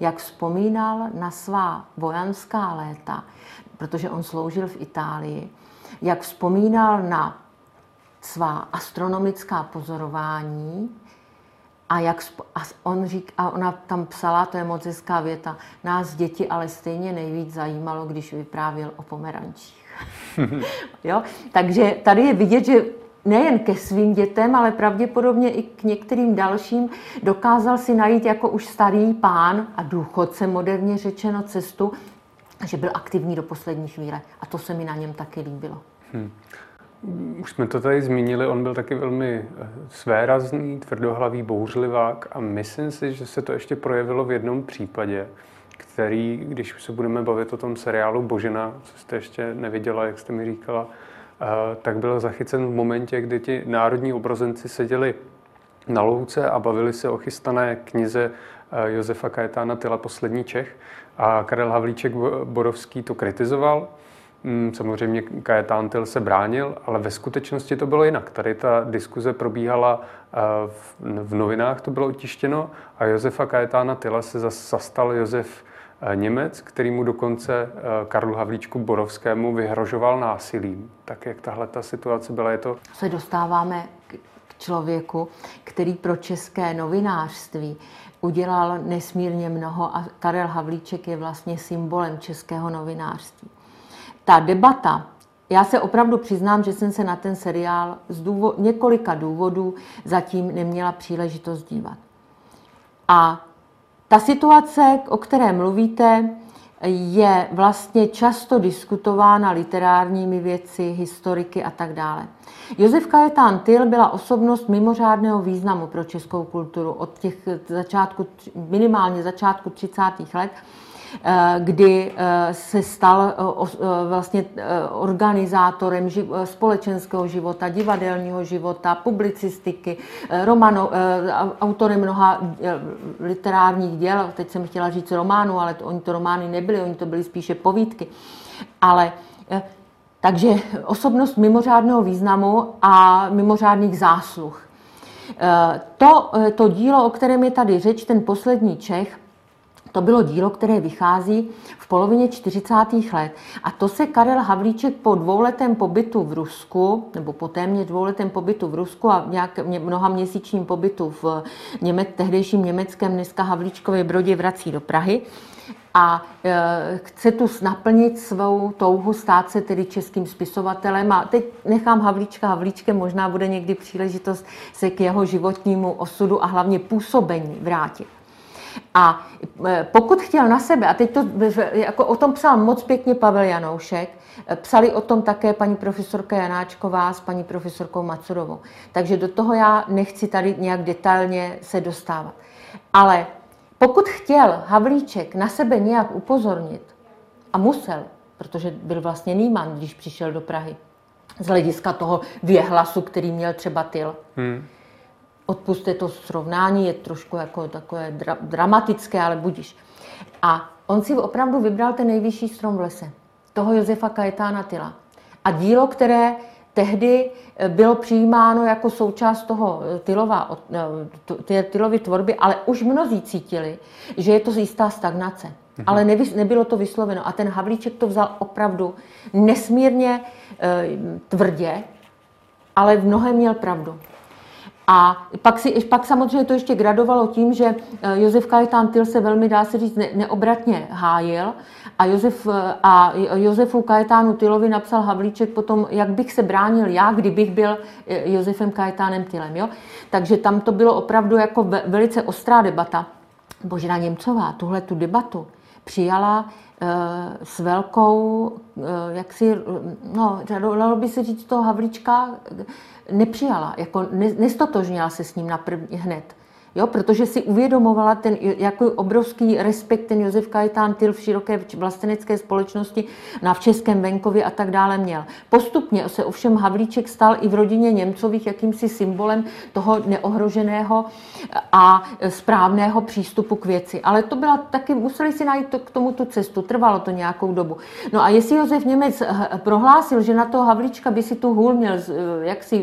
jak vzpomínal na svá vojanská léta, protože on sloužil v Itálii, jak vzpomínal na svá astronomická pozorování, a ona tam psala, to je moc hezká věta, nás děti ale stejně nejvíc zajímalo, když vyprávěl o pomerančích. Jo? Takže tady je vidět, že nejen ke svým dětem, ale pravděpodobně i k některým dalším dokázal si najít jako už starý pán a důchodce, moderně řečeno, cestu, že byl aktivní do poslední chvíle. A to se mi na něm taky líbilo. Už jsme to tady zmínili, on byl taky velmi svérazný, tvrdohlavý bouřlivák a myslím si, že se to ještě projevilo v jednom případě, který, když se budeme bavit o tom seriálu Božena, co jste ještě neviděla, jak jste mi říkala, tak byl zachycen v momentě, kdy ti národní obrozenci seděli na louce a bavili se o chystané knize Josefa Kajetána Tyla Poslední Čech a Karel Havlíček Borovský to kritizoval. Samozřejmě Kajetán Tyl se bránil, ale ve skutečnosti to bylo jinak. Tady ta diskuze probíhala v novinách, to bylo otištěno a Josefa Kajetána Tyla se zastal Josef Němec, který mu dokonce Karlu Havlíčku Borovskému vyhrožoval násilím. Tak jak tahle ta situace byla, je to... Se dostáváme k člověku, který pro české novinářství udělal nesmírně mnoho a Karel Havlíček je vlastně symbolem českého novinářství. Ta debata, já se opravdu přiznám, že jsem se na ten seriál z několika důvodů zatím neměla příležitost dívat. A ta situace, o které mluvíte, je vlastně často diskutována literárními vědci, historiky a tak dále. Josef Kajetán Tyl byla osobnost mimořádného významu pro českou kulturu od těch minimálně začátku 30. let, kdy se stal vlastně organizátorem společenského života, divadelního života, publicistiky, autorem mnoha literárních děl, teď jsem chtěla říct románů, ale oni to romány nebyly, oni to byly spíše povídky. Ale takže osobnost mimořádného významu a mimořádných zásluh. To dílo, o kterém je tady řeč, ten Poslední Čech, to bylo dílo, které vychází v polovině 40. let. A to se Karel Havlíček po dvouletém pobytu v Rusku, nebo po téměř dvouletém pobytu v Rusku a mnohaměsíčním pobytu v tehdejším německém, dneska Havlíčkově Brodě, vrací do Prahy. A chce tu naplnit svou touhu stát se tedy českým spisovatelem. A teď nechám Havlíčkem, možná bude někdy příležitost se k jeho životnímu osudu a hlavně působení vrátit. A pokud chtěl na sebe, a teď to, jako o tom psal moc pěkně Pavel Janoušek, psali o tom také paní profesorka Janáčková s paní profesorkou Macurovou. Takže do toho já nechci tady nějak detailně se dostávat. Ale pokud chtěl Havlíček na sebe nějak upozornit, a musel, protože byl vlastně Nýman, když přišel do Prahy, z hlediska toho věhlasu, který měl třeba Tyl, odpusťte to srovnání, je trošku jako takové dramatické, ale budiš. A on si opravdu vybral ten nejvyšší strom v lese, toho Josefa Kajetána Tyla. A dílo, které tehdy bylo přijímáno jako součást toho Tylovy tvorby, ale už mnozí cítili, že je to jistá stagnace. Ale nebylo to vysloveno. A ten Havlíček to vzal opravdu nesmírně tvrdě, ale v mnohém měl pravdu. A pak samozřejmě to ještě gradovalo tím, že Josef Kajetán Tyl se velmi, dá se říct, neobratně hájil a Josefu Kajetánu Tylovi napsal Havlíček potom, jak bych se bránil já, kdybych byl Josefem Kajetánem Tylem. Jo? Takže tam to bylo opravdu jako velice ostrá debata. Božena Němcová tuhle tu debatu přijala s velkou, jaksi, dalo by se říct, toho Havlíčka nepřijala, jako nestotožnila se s ním hned. Jo, protože si uvědomovala ten jaký obrovský respekt ten Josef Kajtán Tyl v široké vlastenecké společnosti na v českém venkově a tak dále měl. Postupně se ovšem Havlíček stal i v rodině Němcových jakýmsi symbolem toho neohroženého a správného přístupu k věci. Ale to byla taky, museli si najít k tomu tu cestu, trvalo to nějakou dobu. No a jestli Josef Němec prohlásil, že na toho Havlíčka by si tu hůl měl, jak si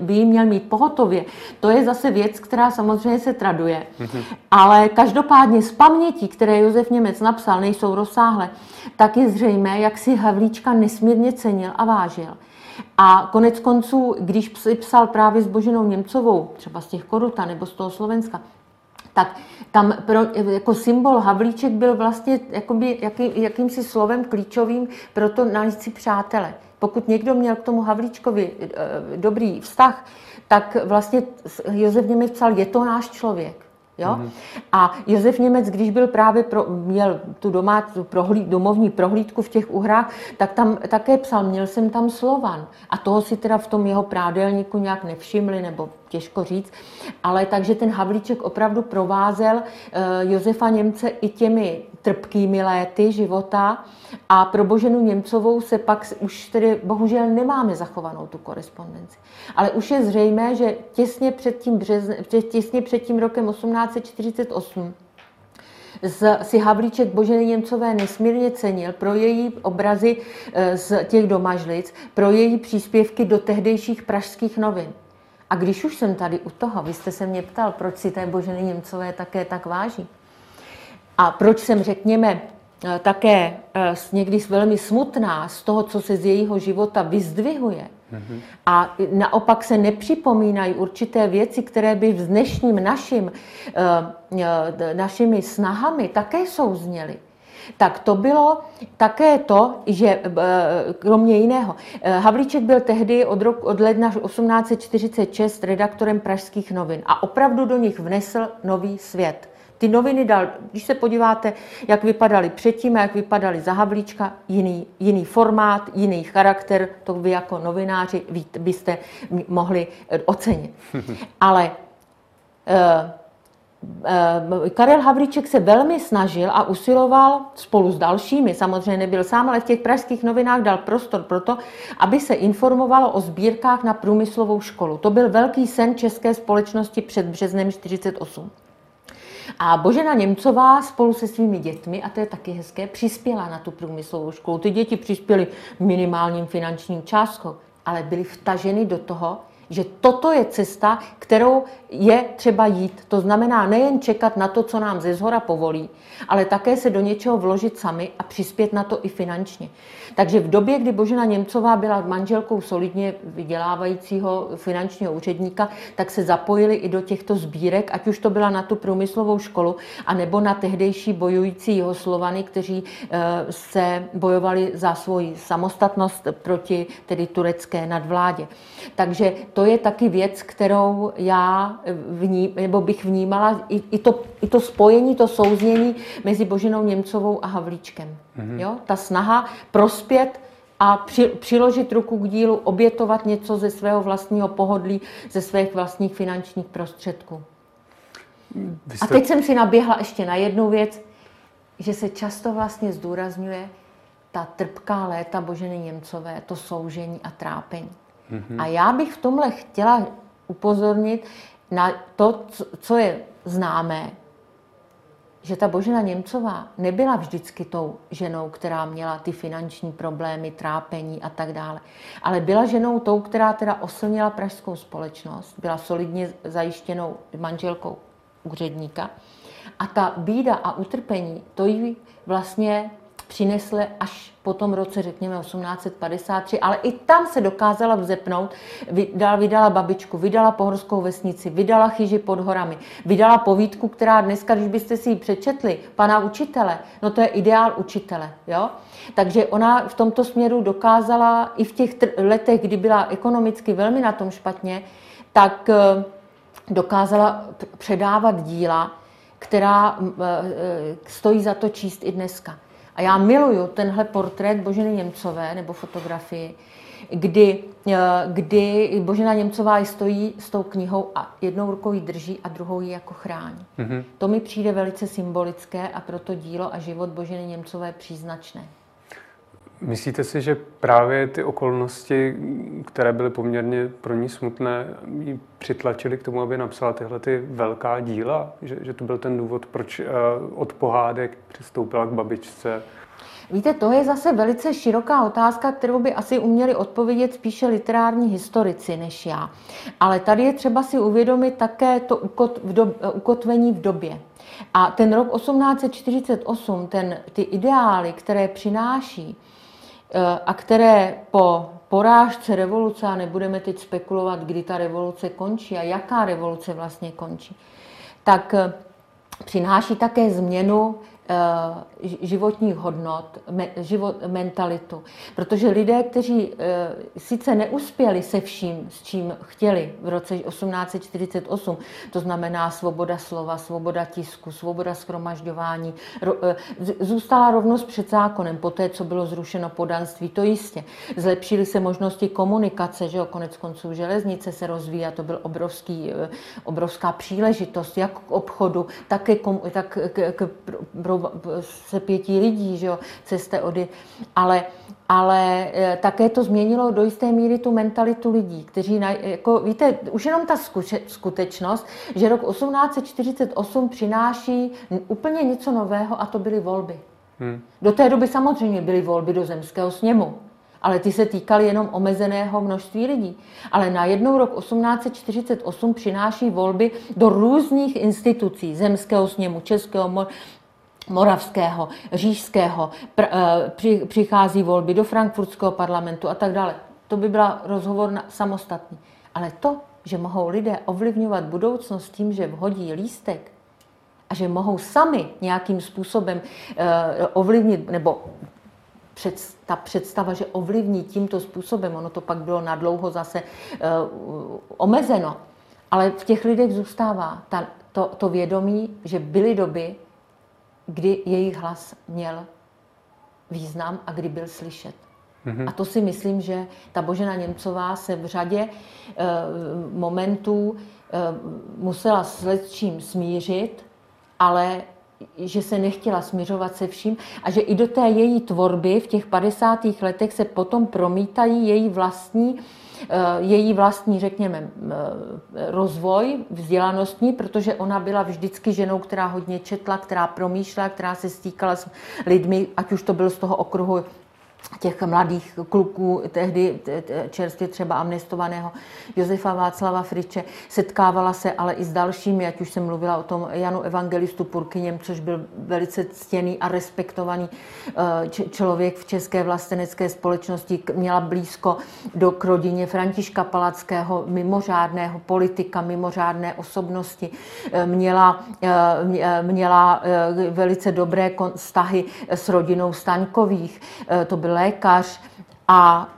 by ji měl mít pohotově, to je zase věc, která samozřejmě se traduje, ale každopádně z paměti, které Josef Němec napsal, nejsou rozsáhlé, tak je zřejmé, jak si Havlíčka nesmírně cenil a vážil. A konec konců, když psal právě s Boženou Němcovou, třeba z těch Koruta nebo z toho Slovenska, tak tam jako symbol Havlíček byl vlastně jakýmsi slovem klíčovým pro to najít si přátele. Pokud někdo měl k tomu Havlíčkovi dobrý vztah, tak vlastně Josef Němec psal, je to náš člověk. Jo? Mm-hmm. A Josef Němec, když byl právě měl tu domovní prohlídku v těch Uhrách, tak tam také psal, měl jsem tam Slovan. A toho si teda v tom jeho prádelníku nějak nevšimli, nebo těžko říct. Ale takže ten Havlíček opravdu provázel Josefa Němce i těmi trpkými léty života a pro Boženu Němcovou se pak už tedy bohužel nemáme zachovanou tu korespondenci. Ale už je zřejmé, že těsně před tím rokem 1848 si Havlíček Boženy Němcové nesmírně cenil pro její obrazy z těch Domažlic, pro její příspěvky do tehdejších Pražských novin. A když už jsem tady u toho, vy jste se mě ptal, proč si té Boženy Němcové také tak váží. A proč jsem, řekněme, také někdy velmi smutná z toho, co se z jejího života vyzdvihuje. Mm-hmm. A naopak se nepřipomínají určité věci, které by v dnešním našimi snahami také souzněly. Tak to bylo také to, že kromě jiného, Havlíček byl tehdy od ledna 1846 redaktorem Pražských novin a opravdu do nich vnesl nový svět. Ty noviny dal, když se podíváte, jak vypadaly předtím a jak vypadaly za Havlíčka, jiný formát, jiný charakter, to vy jako novináři byste mohli ocenit. Ale Karel Havlíček se velmi snažil a usiloval spolu s dalšími, samozřejmě nebyl sám, ale v těch Pražských novinách dal prostor pro to, aby se informovalo o sbírkách na průmyslovou školu. To byl velký sen české společnosti před březnem 1948. A Božena Němcová spolu se svými dětmi, a to je taky hezké, přispěla na tu průmyslovou školu. Ty děti přispěly minimálním finančním částkou, ale byly vtaženy do toho, že toto je cesta, kterou je třeba jít. To znamená nejen čekat na to, co nám ze zhora povolí, ale také se do něčeho vložit sami a přispět na to i finančně. Takže v době, kdy Božena Němcová byla manželkou solidně vydělávajícího finančního úředníka, tak se zapojili i do těchto sbírek, ať už to byla na tu průmyslovou školu, anebo na tehdejší bojující Jihoslovany, kteří se bojovali za svoji samostatnost proti tedy turecké nadvládě. Takže to je taky věc, kterou já bych vnímala, i to spojení, to souznění mezi Boženou Němcovou a Havlíčkem. Mm-hmm. Jo? Ta snaha prospět a přiložit ruku k dílu, obětovat něco ze svého vlastního pohodlí, ze svých vlastních finančních prostředků. A teď jsem si naběhla ještě na jednu věc, že se často vlastně zdůrazňuje ta trpká léta Boženy Němcové, to soužení a trápení. A já bych v tomhle chtěla upozornit na to, co je známé, že ta Božena Němcová nebyla vždycky tou ženou, která měla ty finanční problémy, trápení a tak dále, ale byla ženou tou, která teda oslnila pražskou společnost, byla solidně zajištěnou manželkou úředníka a ta bída a utrpení, to jí vlastně přinesle až po tom roce, řekněme 1853, ale i tam se dokázala vzepnout, vydala Babičku, vydala Pohorskou vesnici, vydala Chyži pod horami, vydala povídku, která dneska, když byste si ji přečetli, Pana učitele, no to je ideál učitele, jo? Takže ona v tomto směru dokázala i v těch letech, kdy byla ekonomicky velmi na tom špatně, tak dokázala předávat díla, která stojí za to číst i dneska. A já miluju tenhle portrét Boženy Němcové, nebo fotografii, kdy Božena Němcová stojí s tou knihou a jednou rukou ji drží a druhou ji jako chrání. Mm-hmm. To mi přijde velice symbolické a proto dílo a život Boženy Němcové příznačné. Myslíte si, že právě ty okolnosti, které byly poměrně pro ní smutné, ji přitlačily k tomu, aby napsala tyhle ty velká díla? Že to byl ten důvod, proč od pohádek přistoupila k babičce? Víte, to je zase velice široká otázka, kterou by asi uměli odpovědět spíše literární historici než já. Ale tady je třeba si uvědomit také to ukotvení v době. A ten rok 1848, ty ideály, které přináší a které po porážce revoluce, a nebudeme teď spekulovat, kdy ta revoluce končí a jaká revoluce vlastně končí, tak přináší také změnu životních hodnot, mentalitu. Protože lidé, kteří sice neuspěli se vším, s čím chtěli v roce 1848, to znamená svoboda slova, svoboda tisku, svoboda shromažďování, zůstala rovnost před zákonem po té, co bylo zrušeno podanství, to jistě. Zlepšily se možnosti komunikace, že jo, koneckonců železnice se rozvíjí a to byl obrovská příležitost, jak k obchodu, tak k se pěti lidí, že jo, cesty ody, ale také to změnilo do jisté míry tu mentalitu lidí, kteří, jako víte, už jenom ta skutečnost, že rok 1848 přináší úplně něco nového a to byly volby. Do té doby samozřejmě byly volby do zemského sněmu, ale ty se týkaly jenom omezeného množství lidí. Ale najednou rok 1848 přináší volby do různých institucí, zemského sněmu, českého moravského, říšského, přichází volby do frankfurtského parlamentu a tak dále. To by byla rozhovor samostatný. Ale to, že mohou lidé ovlivňovat budoucnost tím, že vhodí lístek a že mohou sami nějakým způsobem ovlivnit, nebo ta představa, že ovlivní tímto způsobem, ono to pak bylo nadlouho zase omezeno, ale v těch lidech zůstává to vědomí, že byly doby, kdy jejich hlas měl význam a kdy byl slyšet. Mm-hmm. A to si myslím, že ta Božena Němcová se v řadě momentů musela s lecčím smířit, ale že se nechtěla směřovat se vším a že i do té její tvorby v těch 50. letech se potom promítají její vlastní, řekněme, rozvoj vzdělanostní, protože ona byla vždycky ženou, která hodně četla, která promýšlela, která se stýkala s lidmi, ať už to bylo z toho okruhu těch mladých kluků, tehdy čerstvě třeba amnestovaného Josefa Václava Friče, setkávala se ale i s dalšími, ať už jsem mluvila o tom Janu Evangelistu Purkyněm, což byl velice ctěný a respektovaný člověk v české vlastenecké společnosti, měla blízko k rodině Františka Palackého, mimořádného politika, mimořádné osobnosti, měla velice dobré vztahy s rodinou Staňkových, to byl lékař, a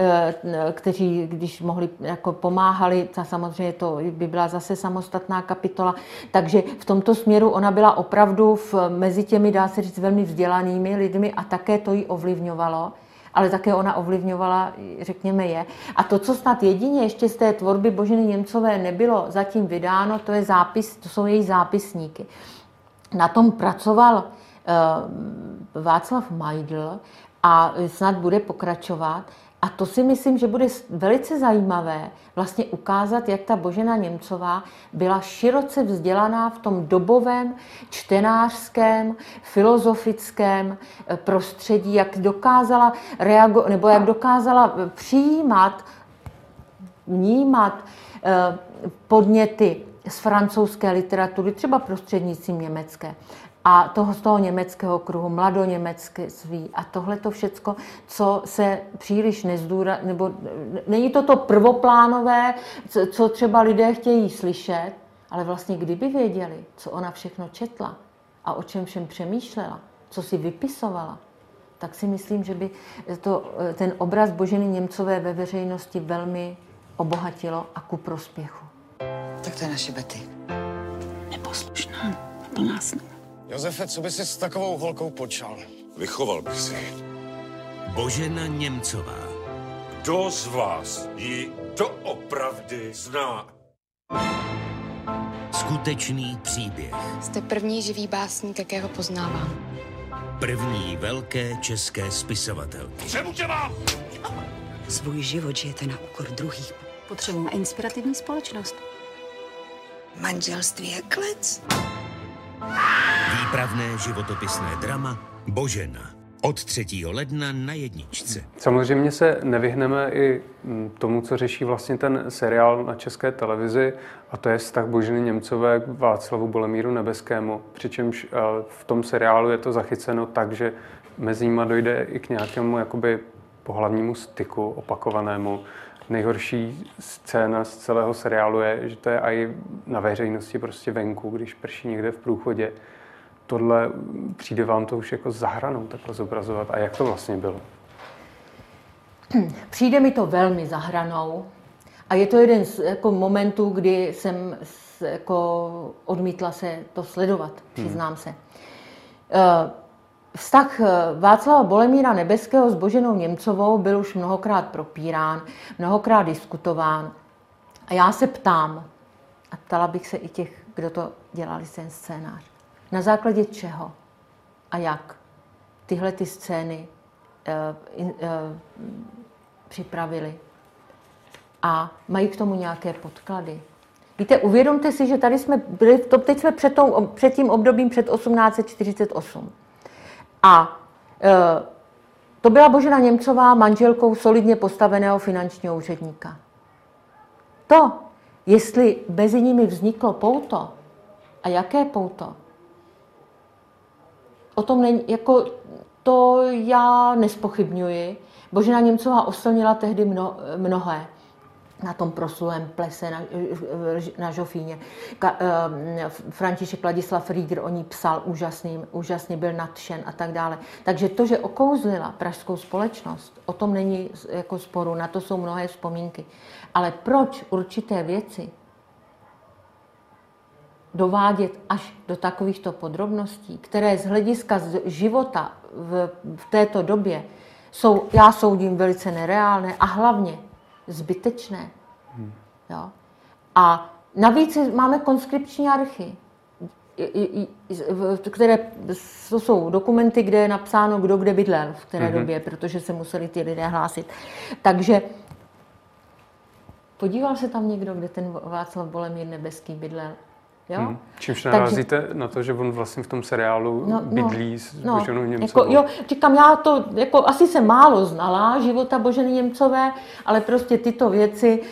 kteří, když mohli, jako pomáhali, a samozřejmě to by byla zase samostatná kapitola. Takže v tomto směru ona byla opravdu mezi těmi, dá se říct, velmi vzdělanými lidmi a také to ji ovlivňovalo, ale také ona ovlivňovala, řekněme, je. A to, co snad jedině ještě z té tvorby Boženy Němcové nebylo zatím vydáno, to jsou její zápisníky. Na tom pracoval Václav Majdl, a snad bude pokračovat. A to si myslím, že bude velice zajímavé vlastně ukázat, jak ta Božena Němcová byla široce vzdělaná v tom dobovém, čtenářském, filozofickém prostředí, jak dokázala reagovat, nebo jak dokázala přijímat, vnímat podněty z francouzské literatury, třeba prostřednictvím německé. A z toho německého kruhu, mladoněmeckství a tohle to všecko, co se příliš nebo není to prvoplánové, co třeba lidé chtějí slyšet, ale vlastně kdyby věděli, co ona všechno četla a o čem všem přemýšlela, co si vypisovala, tak si myslím, že by ten obraz Boženy Němcové ve veřejnosti velmi obohatilo a ku prospěchu. Tak to je naše Betty. Neposlušná, plná snů. Josefe, co by si s takovou holkou počal? Vychoval bych si. Božena Němcová. Kdo z vás ji doopravdy zná? Skutečný příběh. Jste první živý básník, jakého poznávám. První velké české spisovatelky. Přebuďte vám! Svůj život žijete na úkor druhých. Potřebujeme inspirativní společnost. Manželství je klec. Výpravné životopisné drama Božena. Od 3. ledna na jedničce. Samozřejmě se nevyhneme i tomu, co řeší vlastně ten seriál na České televizi, a to je vztah Boženy Němcové k Václavu Bolemíru Nebeskému. Přičemž v tom seriálu je to zachyceno tak, že mezi nimi dojde i k nějakému jakoby pohlavnímu styku opakovanému. Nejhorší scéna z celého seriálu je, že to je i na veřejnosti prostě venku, když prší někde v průchodě. Tohle přijde vám to už jako za hranou takhle zobrazovat. A jak to vlastně bylo? Přijde mi to velmi za hranou. A je to jeden z jako momentů, kdy jsem jako odmítla se to sledovat, přiznám se. Vztah Václava Bolemíra Nebeského s Boženou Němcovou byl už mnohokrát propírán, mnohokrát diskutován. A já se ptám, a ptala bych se i těch, kdo to dělali ten scénář, na základě čeho a jak tyhle ty scény připravili a mají k tomu nějaké podklady. Víte, uvědomte si, že tady jsme byli, teď jsme před tím obdobím před 1848. A to byla Božena Němcová manželkou solidně postaveného finančního úředníka. To, jestli mezi nimi vzniklo pouto a jaké pouto, o tom není, jako to já nespochybňuji. Božena Němcová oslnila tehdy mnohé na tom proslulém plese na Žofíně. František Ladislav Rieger o ní psal úžasný byl nadšen a tak dále. Takže to, že okouzlila pražskou společnost, o tom není jako sporu, na to jsou mnohé vzpomínky. Ale proč určité věci dovádět až do takovýchto podrobností, které z hlediska života v této době jsou, já soudím, velice nereálné a hlavně zbytečné. Jo? A navíc máme konskripční archy, které to jsou dokumenty, kde je napsáno, kdo kde bydlel v které době, protože se museli ty lidé hlásit. Takže podíval se tam někdo, kde ten Václav Bolemír Nebeský bydlel? Jo? Čímž narazíte na to, že on vlastně v tom seriálu bydlí s Boženou Němcovou. Jako, říkám, já to jako, asi jsem málo znala života Boženy Němcové, ale prostě tyto věci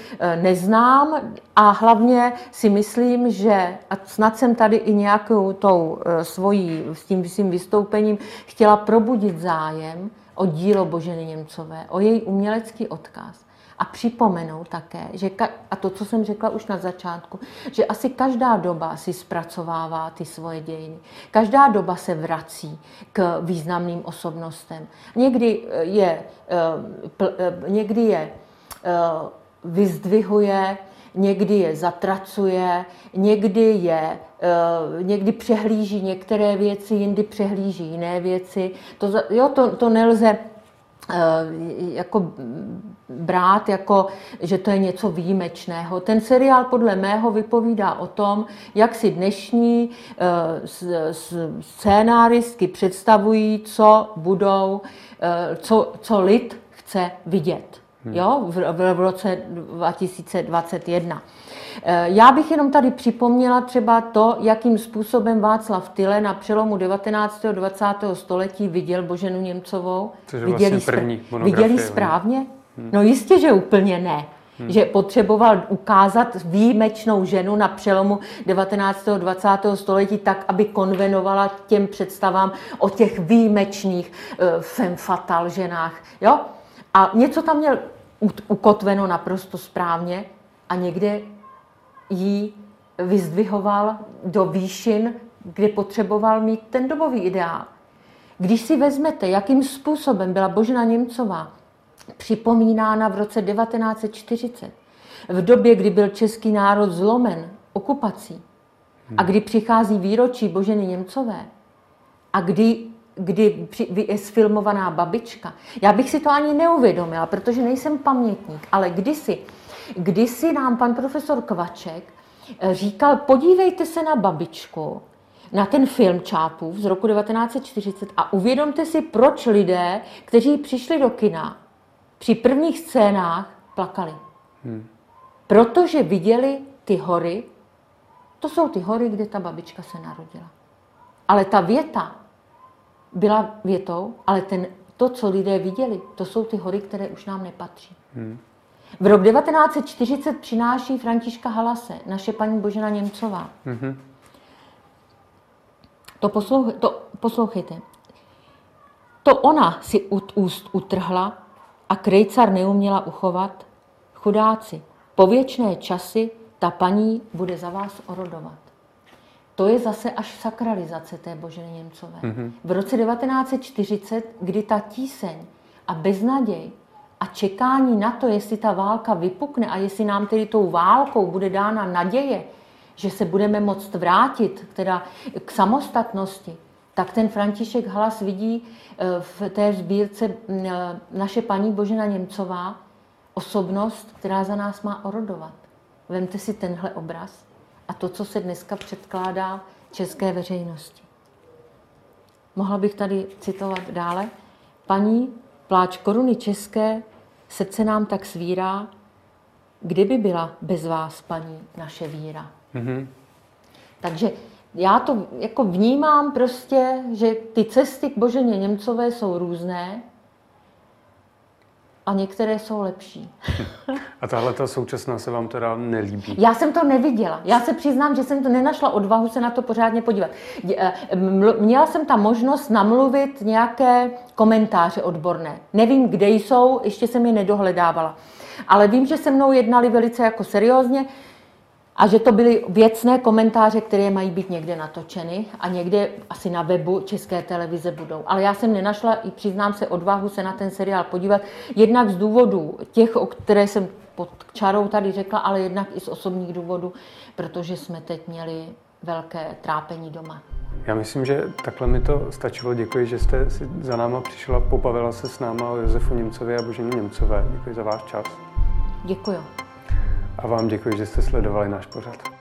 neznám a hlavně si myslím, že a snad jsem tady i nějakou tou svojí, s tím svým vystoupením chtěla probudit zájem o dílo Boženy Němcové, o její umělecký odkaz. A připomenout také, že a to, co jsem řekla už na začátku, že asi každá doba si zpracovává ty svoje dějiny. Každá doba se vrací k významným osobnostem. Někdy je vyzdvihuje, někdy je zatracuje, někdy přehlíží některé věci, jindy přehlíží jiné věci. To nelze jako brát, jako, že to je něco výjimečného. Ten seriál podle mého vypovídá o tom, jak si dnešní scénáristky představují, co budou, co lid chce vidět. Jo? V roce 2021. Já bych jenom tady připomněla třeba to, jakým způsobem Václav Tyle na přelomu 19. a 20. století viděl Boženu Němcovou. Což je viděli vlastně první monografie. Viděli správně? No jistě, že úplně ne. Že potřeboval ukázat výjimečnou ženu na přelomu 19. a 20. století tak, aby konvenovala těm představám o těch výjimečných femme fatale ženách. Jo? A něco tam měl ukotveno naprosto správně a někde jí vyzdvihoval do výšin, kde potřeboval mít ten dobový ideál. Když si vezmete, jakým způsobem byla Božena Němcová připomínána v roce 1940, v době, kdy byl český národ zlomen okupací a kdy přichází výročí Boženy Němcové, a kdy je sfilmovaná babička. Já bych si to ani neuvědomila, protože nejsem pamětník, ale kdysi nám pan profesor Kvaček říkal, podívejte se na babičku, na ten film Čápův z roku 1940 a uvědomte si, proč lidé, kteří přišli do kina, při prvních scénách plakali. Protože viděli ty hory, to jsou ty hory, kde ta babička se narodila. Ale ta věta byla větou, ale to, co lidé viděli, to jsou ty hory, které už nám nepatří. V rok 1940 přináší Františka Halase naše paní Božena Němcová. To poslouchejte. To ona si úst utrhla a krejcar neuměla uchovat. Chudáci, po věčné časy ta paní bude za vás orodovat. To je zase až sakralizace té Boženy Němcové. V roce 1940, kdy ta tíseň a beznaděj a čekání na to, jestli ta válka vypukne a jestli nám tedy tou válkou bude dána naděje, že se budeme moct vrátit teda k samostatnosti, tak ten František Halas vidí v té sbírce naše paní Božena Němcová osobnost, která za nás má orodovat. Vemte si tenhle obraz a to, co se dneska předkládá české veřejnosti. Mohla bych tady citovat dále. Paní, pláč koruny české, srdce nám tak svírá, kdyby byla bez vás, paní, naše víra. Takže já to jako vnímám prostě, že ty cesty k Boženě Němcové jsou různé a některé jsou lepší. A tahle ta současná se vám teda nelíbí? Já jsem to neviděla. Já se přiznám, že jsem to nenašla odvahu se na to pořádně podívat. Měla jsem ta možnost namluvit nějaké komentáře odborné. Nevím, kde jsou, ještě jsem je nedohledávala. Ale vím, že se mnou jednali velice jako seriózně, a že to byly věcné komentáře, které mají být někde natočeny a někde asi na webu České televize budou. Ale já jsem nenašla, i přiznám se, odvahu se na ten seriál podívat. Jednak z důvodů těch, o které jsem pod čarou tady řekla, ale jednak i z osobních důvodů, protože jsme teď měli velké trápení doma. Já myslím, že takhle mi to stačilo. Děkuji, že jste si za náma přišla, pobavila se s náma o Josefu Němcově a Boženě Němcové. Děkuji za váš čas. Děkuji. A vám děkuji, že jste sledovali náš pořad.